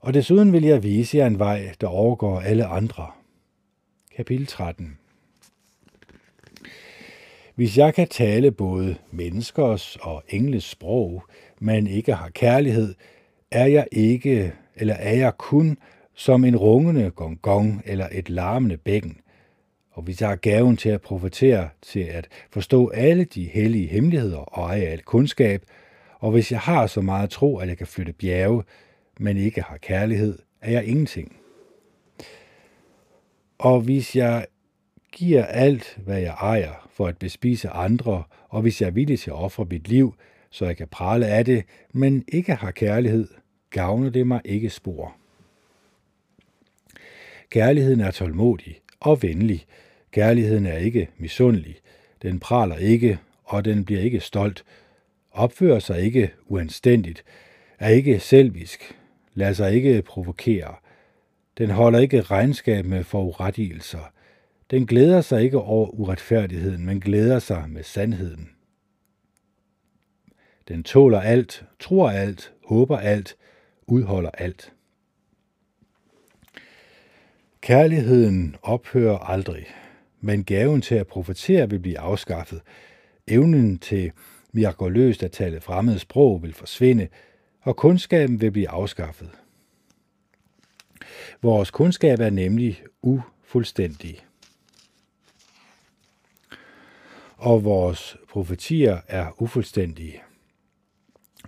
og desuden vil jeg vise jer en vej, der overgår alle andre. Kapitel 13. Hvis jeg kan tale både menneskers og engles sprog, men ikke har kærlighed, er jeg kun som en rungende gongong eller et larmende bækken. Og hvis jeg har gaven til at profetere, til at forstå alle de hellige hemmeligheder og eje alt kundskab, og hvis jeg har så meget tro, at jeg kan flytte bjerge, men ikke har kærlighed, er jeg ingenting. Og hvis jeg giver alt, hvad jeg ejer, for at bespise andre, og hvis jeg er villig til at ofre mit liv, så jeg kan prale af det, men ikke har kærlighed, gavner det mig ikke spor. Kærligheden er tålmodig og venlig. Kærligheden er ikke misundelig. Den praler ikke, og den bliver ikke stolt. Opfører sig ikke uanstændigt. Er ikke selvisk. Lader sig ikke provokere. Den holder ikke regnskab med forurettigelser. Den glæder sig ikke over uretfærdigheden, men glæder sig med sandheden. Den tåler alt, tror alt, håber alt, udholder alt. Kærligheden ophører aldrig, men gaven til at profetere vil blive afskaffet. Evnen til mirakuløst at tale fremmede sprog vil forsvinde, og kundskaben vil blive afskaffet. Vores kundskab er nemlig ufuldstændig. Og vores profetier er ufuldstændige.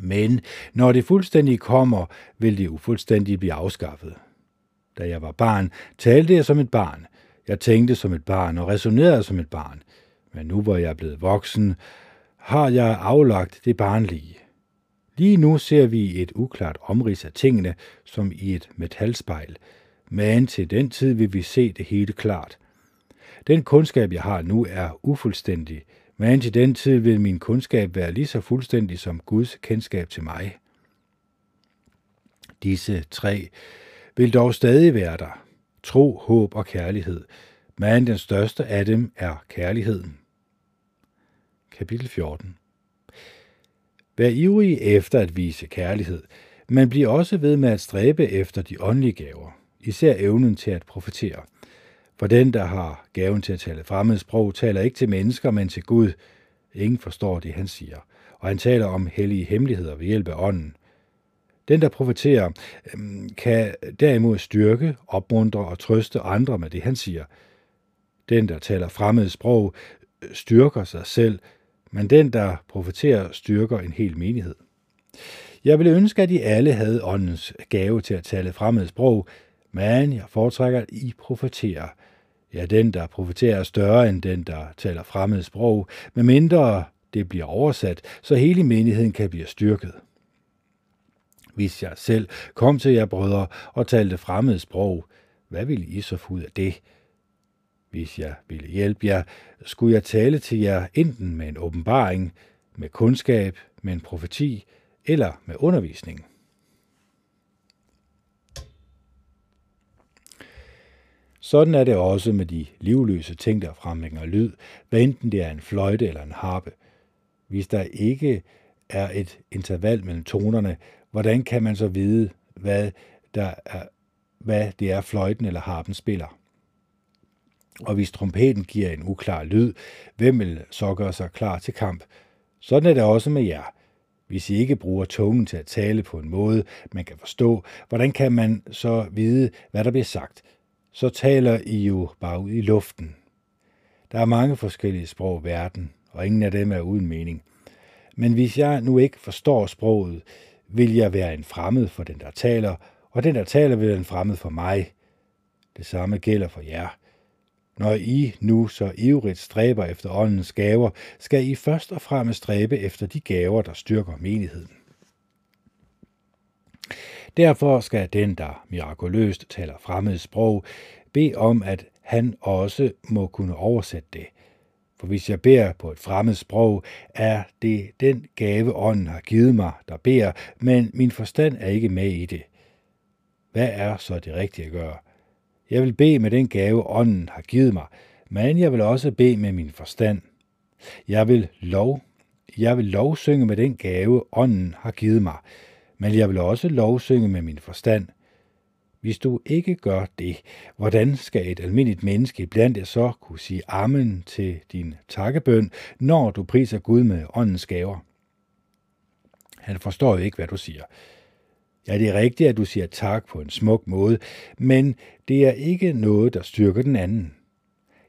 Men når det fuldstændige kommer, vil det ufuldstændige blive afskaffet. Da jeg var barn, talte jeg som et barn. Jeg tænkte som et barn og resonerede som et barn. Men nu hvor jeg er blevet voksen, har jeg aflagt det barnlige. Lige nu ser vi et uklart omrids af tingene, som i et metalspejl. Men til den tid vil vi se det hele klart. Den kundskab, jeg har nu, er ufuldstændig, men til den tid vil min kundskab være lige så fuldstændig som Guds kendskab til mig. Disse tre vil dog stadig være der. Tro, håb og kærlighed. Men den største af dem er kærligheden. Kapitel 14. Vær ivrige efter at vise kærlighed, men bliv også ved med at stræbe efter de åndelige gaver, især evnen til at profetere. For den, der har gaven til at tale fremmedsprog, taler ikke til mennesker, men til Gud. Ingen forstår det, han siger, og han taler om hellige hemmeligheder ved hjælp af ånden. Den, der profeterer, kan derimod styrke, opmuntre og trøste andre med det, han siger. Den, der taler fremmedsprog, styrker sig selv, men den, der profeterer, styrker en hel menighed. Jeg ville ønske, at I alle havde åndens gave til at tale fremmedsprog, men jeg foretrækker, at I profeterer. Ja, den, der profeterer, er større end den, der taler fremmede sprog, medmindre det bliver oversat, så hele menigheden kan blive styrket. Hvis jeg selv kom til jer, brødre, og talte fremmede sprog, Hvad ville I så få ud af det? Hvis jeg ville hjælpe jer, skulle jeg tale til jer enten med en åbenbaring, med kundskab, med en profeti eller med undervisning. Sådan er det også med de livløse ting, der fremlægger lyd, hvad enten det er en fløjte eller en harpe. Hvis der ikke er et interval mellem tonerne, hvordan kan man så vide, hvad det er, fløjten eller harpen spiller? Og hvis trompeten giver en uklar lyd, hvem vil så gøre sig klar til kamp? Sådan er det også med jer. Hvis I ikke bruger tungen til at tale på en måde, man kan forstå, hvordan kan man så vide, hvad der bliver sagt? Så taler I jo bare ud i luften. Der er mange forskellige sprog i verden, og ingen af dem er uden mening. Men hvis jeg nu ikke forstår sproget, vil jeg være en fremmed for den, der taler, og den, der taler, vil være en fremmed for mig. Det samme gælder for jer. Når I nu så ivrigt stræber efter åndens gaver, skal I først og fremmest stræbe efter de gaver, der styrker menigheden. Derfor skal den, der mirakuløst taler fremmed sprog, bede om, at han også må kunne oversætte det. For hvis jeg beder på et fremmed sprog, er det den gave, ånden har givet mig, der beder, men min forstand er ikke med i det. Hvad er så det rigtige at gøre? Jeg vil bede med den gave, ånden har givet mig, men jeg vil også bede med min forstand. Jeg vil lovsynge med den gave, ånden har givet mig, men jeg vil også lovsynge med min forstand. Hvis du ikke gør det, hvordan skal et almindeligt menneske blandt jer så kunne sige amen til din takkebøn, når du priser Gud med åndens gaver? Han forstår jo ikke, hvad du siger. Ja, det er rigtigt, at du siger tak på en smuk måde, men det er ikke noget, der styrker den anden.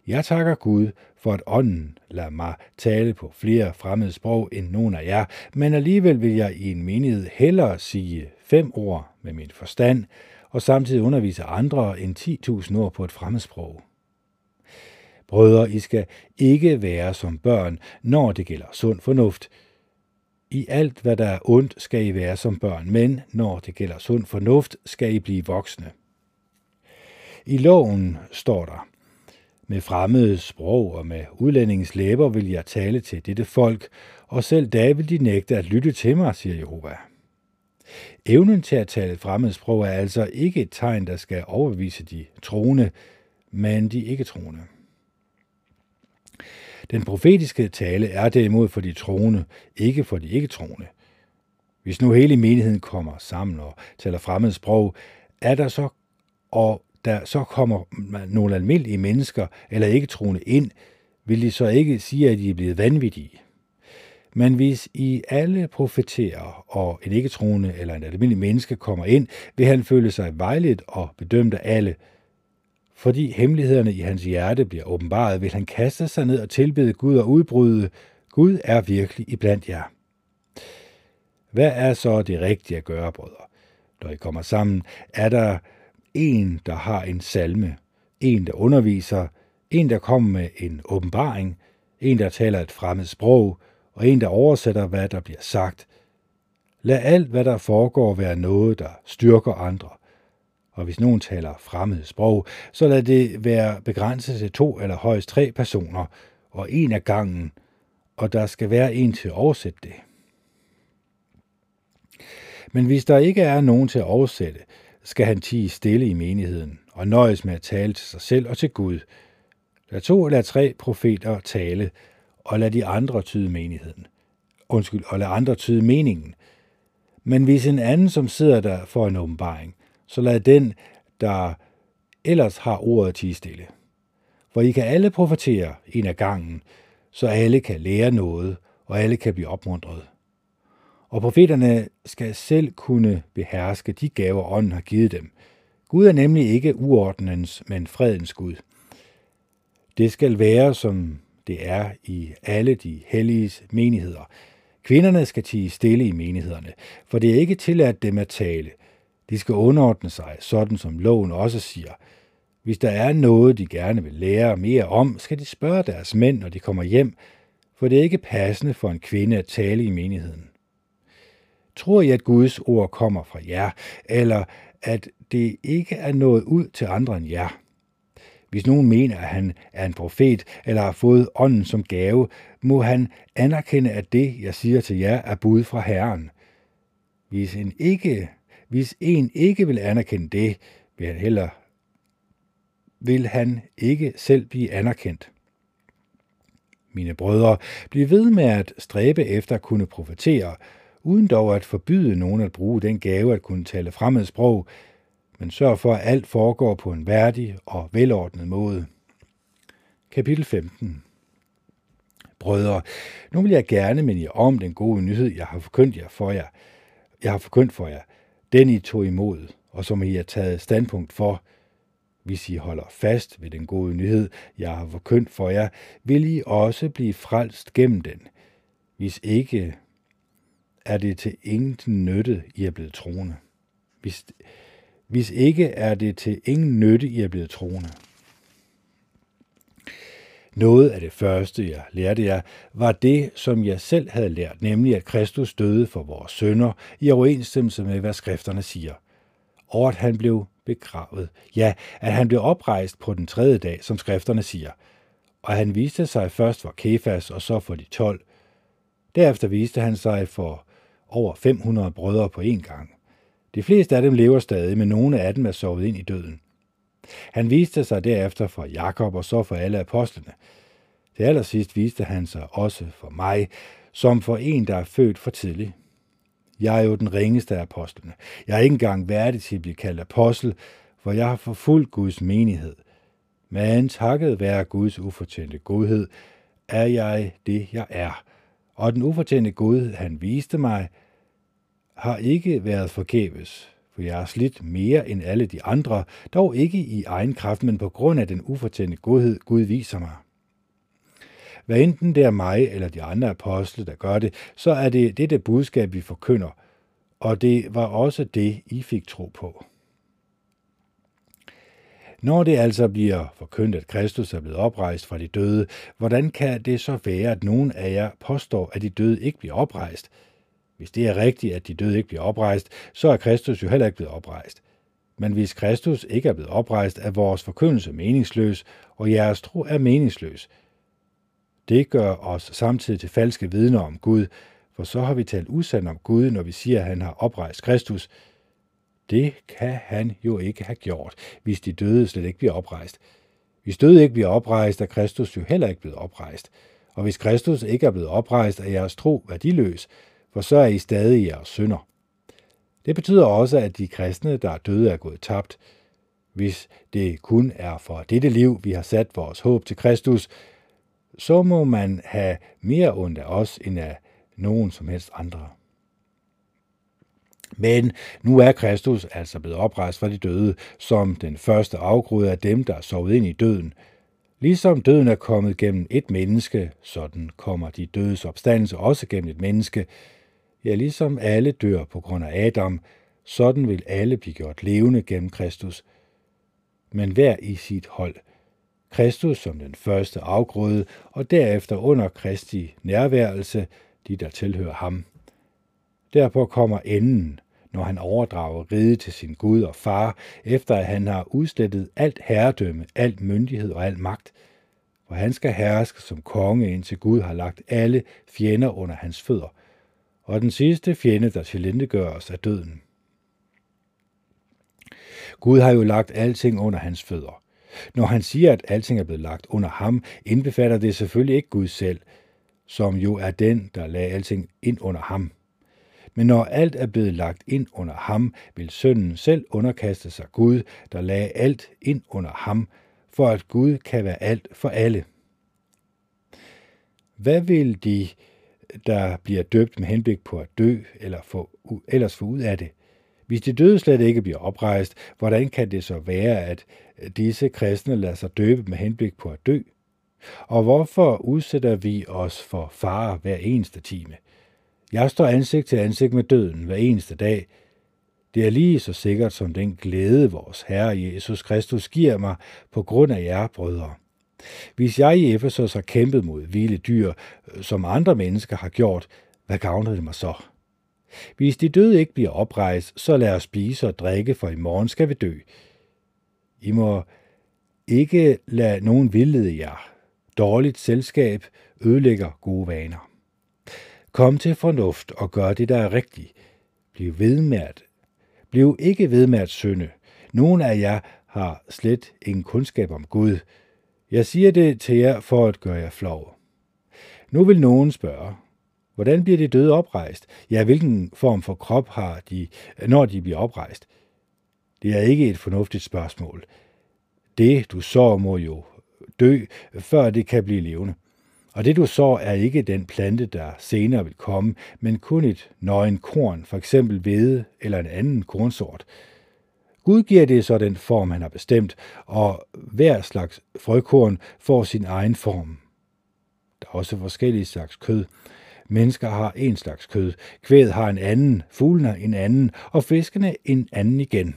Jeg takker Gud for, at ånden lader mig tale på flere fremmede sprog end nogen af jer, men alligevel vil jeg i en menighed hellere sige 5 ord med min forstand og samtidig undervise andre end 10.000 ord på et fremmedsprog. Brødre, I skal ikke være som børn, når det gælder sund fornuft. I alt, hvad der er ondt, skal I være som børn, men når det gælder sund fornuft, skal I blive voksne. I loven står der: med fremmede sprog og med udlændingens læber vil jeg tale til dette folk, og selv da vil de nægte at lytte til mig, siger Jehova. Evnen til at tale fremmede sprog er altså ikke et tegn, der skal overbevise de troende, men de ikke troende. Den profetiske tale er derimod for de troende, ikke for de ikke troende. Hvis nu hele menigheden kommer sammen og taler fremmede sprog, der så kommer nogle almindelige mennesker eller ikke troende ind, vil de så ikke sige, at de er blevet vanvittige. Men hvis I alle profeterer, og en ikke troende eller en almindelig menneske kommer ind, vil han føle sig vejledt og bedømt af alle. Fordi hemmelighederne i hans hjerte bliver åbenbaret, vil han kaste sig ned og tilbede Gud og udbryde: Gud er virkelig iblandt jer. Hvad er så det rigtige at gøre, brødre? Når I kommer sammen, er der en, der har en salme, en, der underviser, en, der kommer med en åbenbaring, en, der taler et fremmed sprog, og en, der oversætter, hvad der bliver sagt. Lad alt, hvad der foregår, være noget, der styrker andre. Og hvis nogen taler fremmede sprog, så lad det være begrænset til 2 eller højst 3 personer, og 1 af gangen, og der skal være 1 til at oversætte det. Men hvis der ikke er nogen til at oversætte, skal han tie stille i menigheden og nøjes med at tale til sig selv og til Gud. Lad 2 eller 3 profeter tale, og lad de andre tyde menigheden. Og lad andre tyde meningen. Men hvis en anden, som sidder der, får en åbenbaring, så lad den, der ellers har ordet, tie stille. For I kan alle profetere 1 af gangen, så alle kan lære noget, og alle kan blive opmuntret. Og profeterne skal selv kunne beherske de gaver, ånden har givet dem. Gud er nemlig ikke uordenens, men fredens Gud. Det skal være, som det er i alle de helliges menigheder. Kvinderne skal tie stille i menighederne, for det er ikke tilladt dem at tale. De skal underordne sig, sådan som loven også siger. Hvis der er noget, de gerne vil lære mere om, skal de spørge deres mænd, når de kommer hjem, for det er ikke passende for en kvinde at tale i menigheden. Tror I, at Guds ord kommer fra jer, eller at det ikke er nået ud til andre end jer. Hvis nogen mener, at han er en profet eller har fået ånden som gave, må han anerkende, at det, jeg siger til jer, er bud fra Herren. Hvis en ikke vil anerkende det, vil han ikke selv blive anerkendt. Mine brødre, bliv ved med at stræbe efter at kunne profetere, uden dog at forbyde nogen at bruge den gave at kunne tale fremmed sprog, men sørg for, at alt foregår på en værdig og velordnet måde. Kapitel 15. Brødre, nu vil jeg gerne minde jer om den gode nyhed, jeg har forkyndt for jer. Den I tog imod, og som I har taget standpunkt for. Hvis I holder fast ved den gode nyhed, jeg har forkyndt for jer, vil I også blive frelst gennem den. Hvis ikke, er det til ingen nytte, I er blevet troende. Noget af det første, jeg lærte jer, var det, som jeg selv havde lært, nemlig at Kristus døde for vores synder i overensstemmelse med, hvad skrifterne siger, og at han blev begravet. Ja, at han blev oprejst på den tredje dag, som skrifterne siger, og han viste sig først for Kefas og så for de 12. Derefter viste han sig for over 500 brødre på én gang. De fleste af dem lever stadig, men nogle af dem er sovet ind i døden. Han viste sig derefter for Jakob og så for alle apostlene. Til allersidst viste han sig også for mig, som for en, der er født for tidligt. Jeg er jo den ringeste af apostlene. Jeg er ikke engang værdig til at blive kaldt apostel, for jeg har forfulgt Guds menighed. Men takket være Guds ufortjente godhed, er jeg det, jeg er. Og den ufortjente godhed, han viste mig, har ikke været forgæves, for jeg har slidt mere end alle de andre, dog ikke i egen kraft, men på grund af den ufortjente godhed, Gud viser mig. Hvad enten det er mig eller de andre apostle, der gør det, så er det dette budskab, vi forkynder, og det var også det, I fik tro på. Når det altså bliver forkyndt, at Kristus er blevet oprejst fra de døde, hvordan kan det så være, at nogen af jer påstår, at de døde ikke bliver oprejst? Hvis det er rigtigt, at de døde ikke bliver oprejst, så er Kristus jo heller ikke blevet oprejst. Men hvis Kristus ikke er blevet oprejst, er vores forkyndelse meningsløs, og jeres tro er meningsløs. Det gør os samtidig til falske vidner om Gud, for så har vi talt usandt om Gud, når vi siger, at han har oprejst Kristus. Det kan han jo ikke have gjort, hvis de døde slet ikke bliver oprejst. Hvis døde ikke bliver oprejst, er Kristus jo heller ikke blevet oprejst. Og hvis Kristus ikke er blevet oprejst, er jeres tro værdiløs, for så er I stadig jeres synder. Det betyder også, at de kristne, der er døde, er gået tabt. Hvis det kun er for dette liv, vi har sat vores håb til Kristus, så må man have mere ondt af os, end af nogen som helst andre. Men nu er Kristus altså blevet oprejst fra de døde, som den første afgrøde af dem, der er sovet ind i døden. Ligesom døden er kommet gennem et menneske, sådan kommer de dødes opstandelse også gennem et menneske. Ja, ligesom alle dør på grund af Adam, sådan vil alle blive gjort levende gennem Kristus. Men hver i sit hold. Kristus som den første afgrøde, og derefter under Kristi nærværelse, de der tilhører ham. Derpå kommer enden, når han overdrager riget til sin Gud og far, efter at han har udslettet alt herredømme, alt myndighed og al magt, for han skal herske som konge, indtil Gud har lagt alle fjender under hans fødder. Og den sidste fjende, der tilintetgør os, er døden. Gud har jo lagt alting under hans fødder. Når han siger, at alting er blevet lagt under ham, indbefatter det selvfølgelig ikke Gud selv, som jo er den, der lagde alting ind under ham. Men når alt er blevet lagt ind under ham, vil sønnen selv underkaste sig Gud, der lagde alt ind under ham, for at Gud kan være alt for alle. Hvad vil de, der bliver døbt med henblik på at dø, ellers få ud af det? Hvis de døde slet ikke bliver oprejst, hvordan kan det så være, at disse kristne lader sig døbe med henblik på at dø? Og hvorfor udsætter vi os for fare hver eneste time? Jeg står ansigt til ansigt med døden hver eneste dag. Det er lige så sikkert som den glæde, vores Herre Jesus Kristus giver mig på grund af jer, brødre. Hvis jeg i Efesos har kæmpet mod vilde dyr, som andre mennesker har gjort, hvad gavner det mig så? Hvis de døde ikke bliver oprejst, så lad os spise og drikke, for i morgen skal vi dø. I må ikke lade nogen vildlede jer. Dårligt selskab ødelægger gode vaner. Kom til fornuft og gør det, der er rigtigt. Bliv ikke ved med at synde. Nogen af jer har slet ingen kundskab om Gud. Jeg siger det til jer for at gøre jer flove. Nu vil nogen spørge, hvordan bliver de døde oprejst? Ja, hvilken form for krop har de, når de bliver oprejst? Det er ikke et fornuftigt spørgsmål. Det, du sår, må jo dø, før det kan blive levende. Og det, du sår, er ikke den plante, der senere vil komme, men kun et nøgen korn, f.eks. hvede eller en anden kornsort. Gud giver det så den form, han har bestemt, og hver slags frøkorn får sin egen form. Der er også forskellige slags kød. Mennesker har en slags kød, kvæget har en anden, fuglene en anden, og fiskene en anden igen.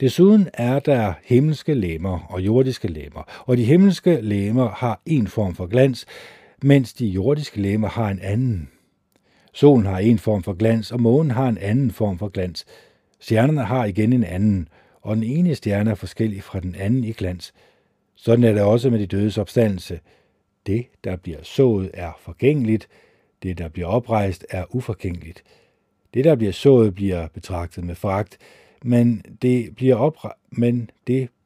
Desuden er der himmelske legemer og jordiske legemer, og de himmelske legemer har en form for glans, mens de jordiske legemer har en anden. Solen har en form for glans, og månen har en anden form for glans. Stjernerne har igen en anden, og den ene stjerne er forskellig fra den anden i glans. Sådan er det også med de dødes opstandelse. Det, der bliver sået, er forgængeligt. Det, der bliver oprejst, er uforgængeligt. Det, der bliver sået, bliver betragtet med foragt, men det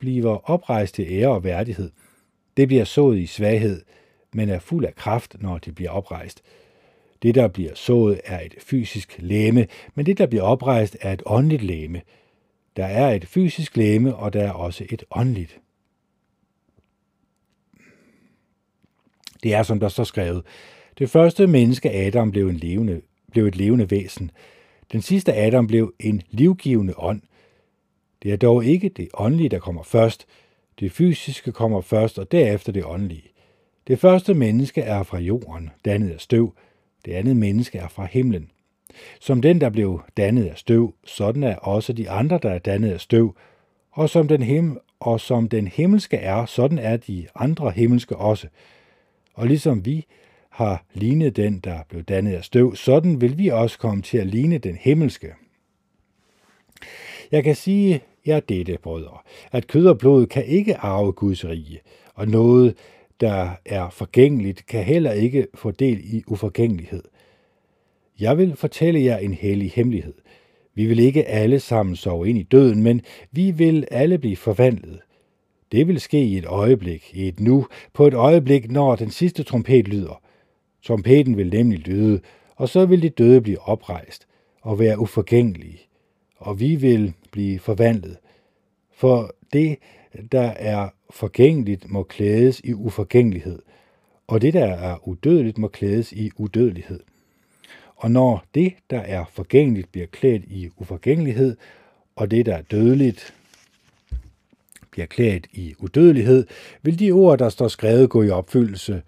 bliver oprejst til ære og værdighed. Det bliver sået i svaghed, men er fuld af kraft, når det bliver oprejst. Det, der bliver sået, er et fysisk legeme, men det, der bliver oprejst, er et åndeligt legeme. Der er et fysisk legeme, og der er også et åndeligt. Det er, som der står skrevet. Det første menneske, Adam, blev et levende væsen. Den sidste Adam blev en livgivende ånd. Det er dog ikke det åndelige, der kommer først. Det fysiske kommer først, og derefter det åndelige. Det første menneske er fra jorden, dannet af støv. Det andet menneske er fra himlen. Som den, der blev dannet af støv, sådan er også de andre, der er dannet af støv. Og som den himmelske er, sådan er de andre himmelske også. Og ligesom vi har lignet den, der blev dannet af støv, sådan vil vi også komme til at ligne den himmelske. Jeg kan sige jer dette, brødre, at kød og blod kan ikke arve Guds rige, og noget, der er forgængeligt, kan heller ikke få del i uforgængelighed. Jeg vil fortælle jer en hellig hemmelighed. Vi vil ikke alle sammen sove ind i døden, men vi vil alle blive forvandlet. Det vil ske i et øjeblik, i et nu, på et øjeblik, når den sidste trompet lyder. Trompeten vil nemlig lyde, og så vil de døde blive oprejst og være uforgængelige, og vi vil blive forvandlet. For det, der er forgængeligt, må klædes i uforgængelighed, og det, der er udødeligt, må klædes i udødelighed. Og når det, der er forgængeligt, bliver klædt i uforgængelighed, og det, der er dødeligt, bliver klædt i udødelighed, vil de ord, der står skrevet, gå i opfyldelse.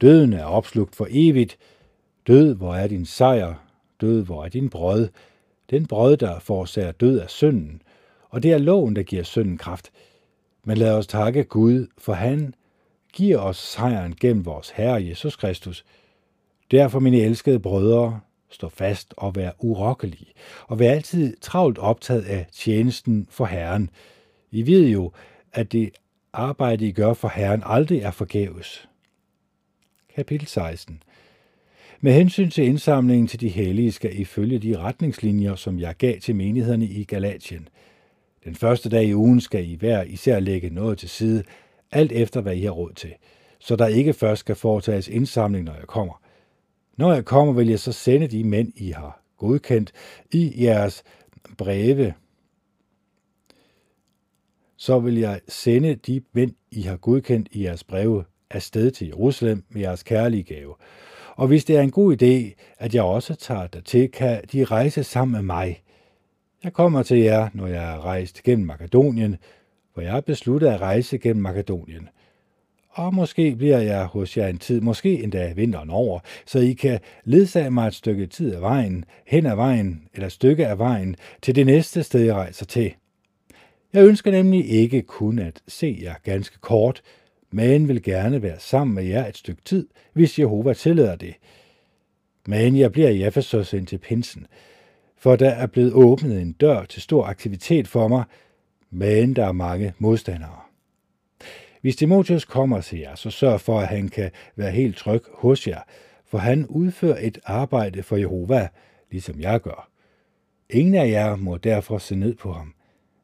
Døden er opslugt for evigt. Død, hvor er din sejr? Død, hvor er din brød? Den brød, der forårsager død, er synden, og det er loven, der giver synden kraft. Men lad os takke Gud, for han giver os sejren gennem vores Herre Jesus Kristus. Derfor, mine elskede brødre, stå fast og vær urokkelige, og vær altid travlt optaget af tjenesten for Herren. I ved jo, at det arbejde, I gør for Herren, aldrig er forgæves. Kapitel 16. Med hensyn til indsamlingen til de hellige skal I følge de retningslinjer, som jeg gav til menighederne i Galatien. Den første dag i ugen skal I hver især lægge noget til side, alt efter hvad I har råd til, så der ikke først skal foretages indsamling, når jeg kommer. Når jeg kommer, vil jeg så sende de mænd, I har godkendt i jeres breve. Så vil jeg sende de mænd, I har godkendt i jeres breve, afsted til Jerusalem med jeres kærlige gave. Og hvis det er en god idé, at jeg også tager dig til, kan de rejse sammen med mig. Jeg kommer til jer, når jeg er rejst gennem Makedonien, hvor jeg har besluttet at rejse gennem Makedonien. Og måske bliver jeg hos jer en tid, måske endda vinteren over, så I kan ledsage mig et stykke tid af vejen, hen ad vejen eller et stykke af vejen til det næste sted, jeg rejser til. Jeg ønsker nemlig ikke kun at se jer ganske kort, men vil gerne være sammen med jer et stykke tid, hvis Jehova tillader det. Men jeg bliver i Efesos indtil pinsen, for der er blevet åbnet en dør til stor aktivitet for mig, men der er mange modstandere. Hvis Timotus kommer til jer, så sørg for, at han kan være helt tryg hos jer, for han udfører et arbejde for Jehova, ligesom jeg gør. Ingen af jer må derfor se ned på ham.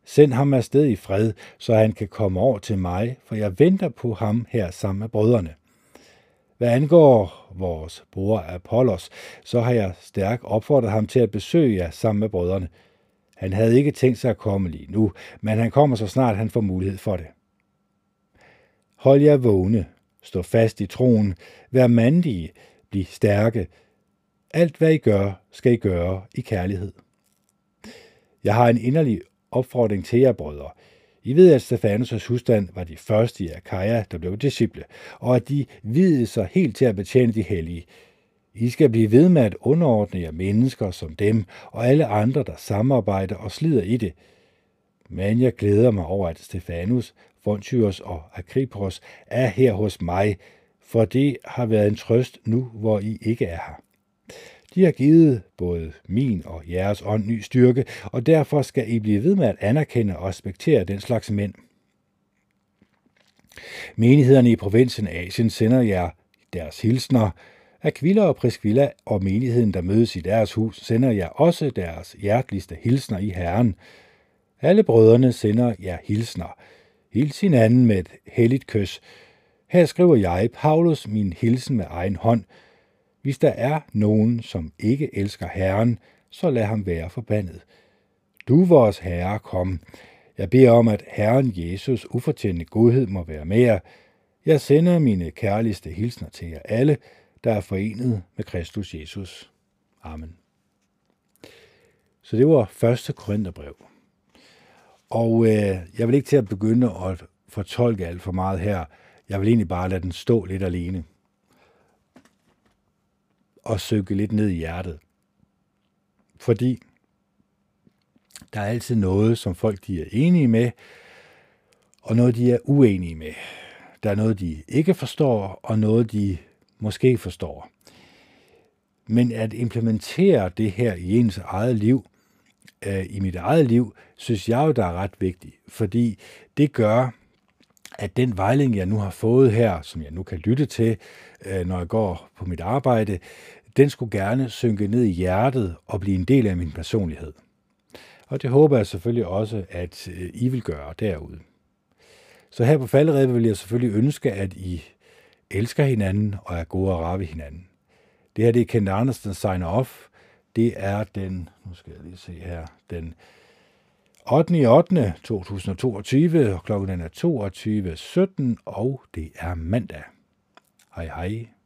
Send ham afsted i fred, så han kan komme over til mig, for jeg venter på ham her sammen med brødrene. Hvad angår vores bror Apollos, så har jeg stærkt opfordret ham til at besøge jer sammen med brødrene. Han havde ikke tænkt sig at komme lige nu, men han kommer så snart han får mulighed for det. Hold jer vågne, stå fast i troen, vær mandige, bliv stærke. Alt hvad I gør, skal I gøre i kærlighed. Jeg har en inderlig opfordring til jer, brødre. I ved, at Stefanus' husstand var de første i Akaja, der blev disciple, og at de viede sig helt til at betjene de hellige. I skal blive ved med at underordne jer mennesker som dem, og alle andre, der samarbejder og slider i det. Men jeg glæder mig over, at Stefanus, Fontyros og Agripos er her hos mig, for det har været en trøst nu, hvor I ikke er her. De har givet både min og jeres ånd ny styrke, og derfor skal I blive ved med at anerkende og respektere den slags mænd. Menighederne i provinsen Asien sender jer deres hilsner. Aquila og Priskvilla og menigheden, der mødes i deres hus, sender jer også deres hjerteligste hilsner i Herren. Alle brødrene sender jer hilsner. Hils hinanden med et helligt kys. Her skriver jeg, Paulus, min hilsen med egen hånd. Hvis der er nogen, som ikke elsker Herren, så lad ham være forbandet. Du, vores Herre, kom. Jeg beder om, at Herren Jesus ufortjente godhed må være med jer. Jeg sender mine kærligste hilsner til jer alle, der er forenet med Kristus Jesus. Amen. Så det var 1. Korinterbrev. Og jeg vil ikke til at begynde at fortolke alt for meget her. Jeg vil egentlig bare lade den stå lidt alene. Og synke lidt ned i hjertet. Fordi der er altid noget, som folk de er enige med, og noget, de er uenige med. Der er noget, de ikke forstår, og noget, de måske forstår. Men at implementere det her i ens eget liv, i mit eget liv, synes jeg jo, der er ret vigtigt, fordi det gør, at den vejledning, jeg nu har fået her, som jeg nu kan lytte til, når jeg går på mit arbejde, den skulle gerne synke ned i hjertet og blive en del af min personlighed. Og det håber jeg selvfølgelig også, at I vil gøre derude. Så her på falderebet vil jeg selvfølgelig ønske, at I elsker hinanden og er gode at rave hinanden. Det her det er Ken Andersen sign off. Det er den 8.8.2022, og klokken er 22:17, og det er mandag. Hej hej.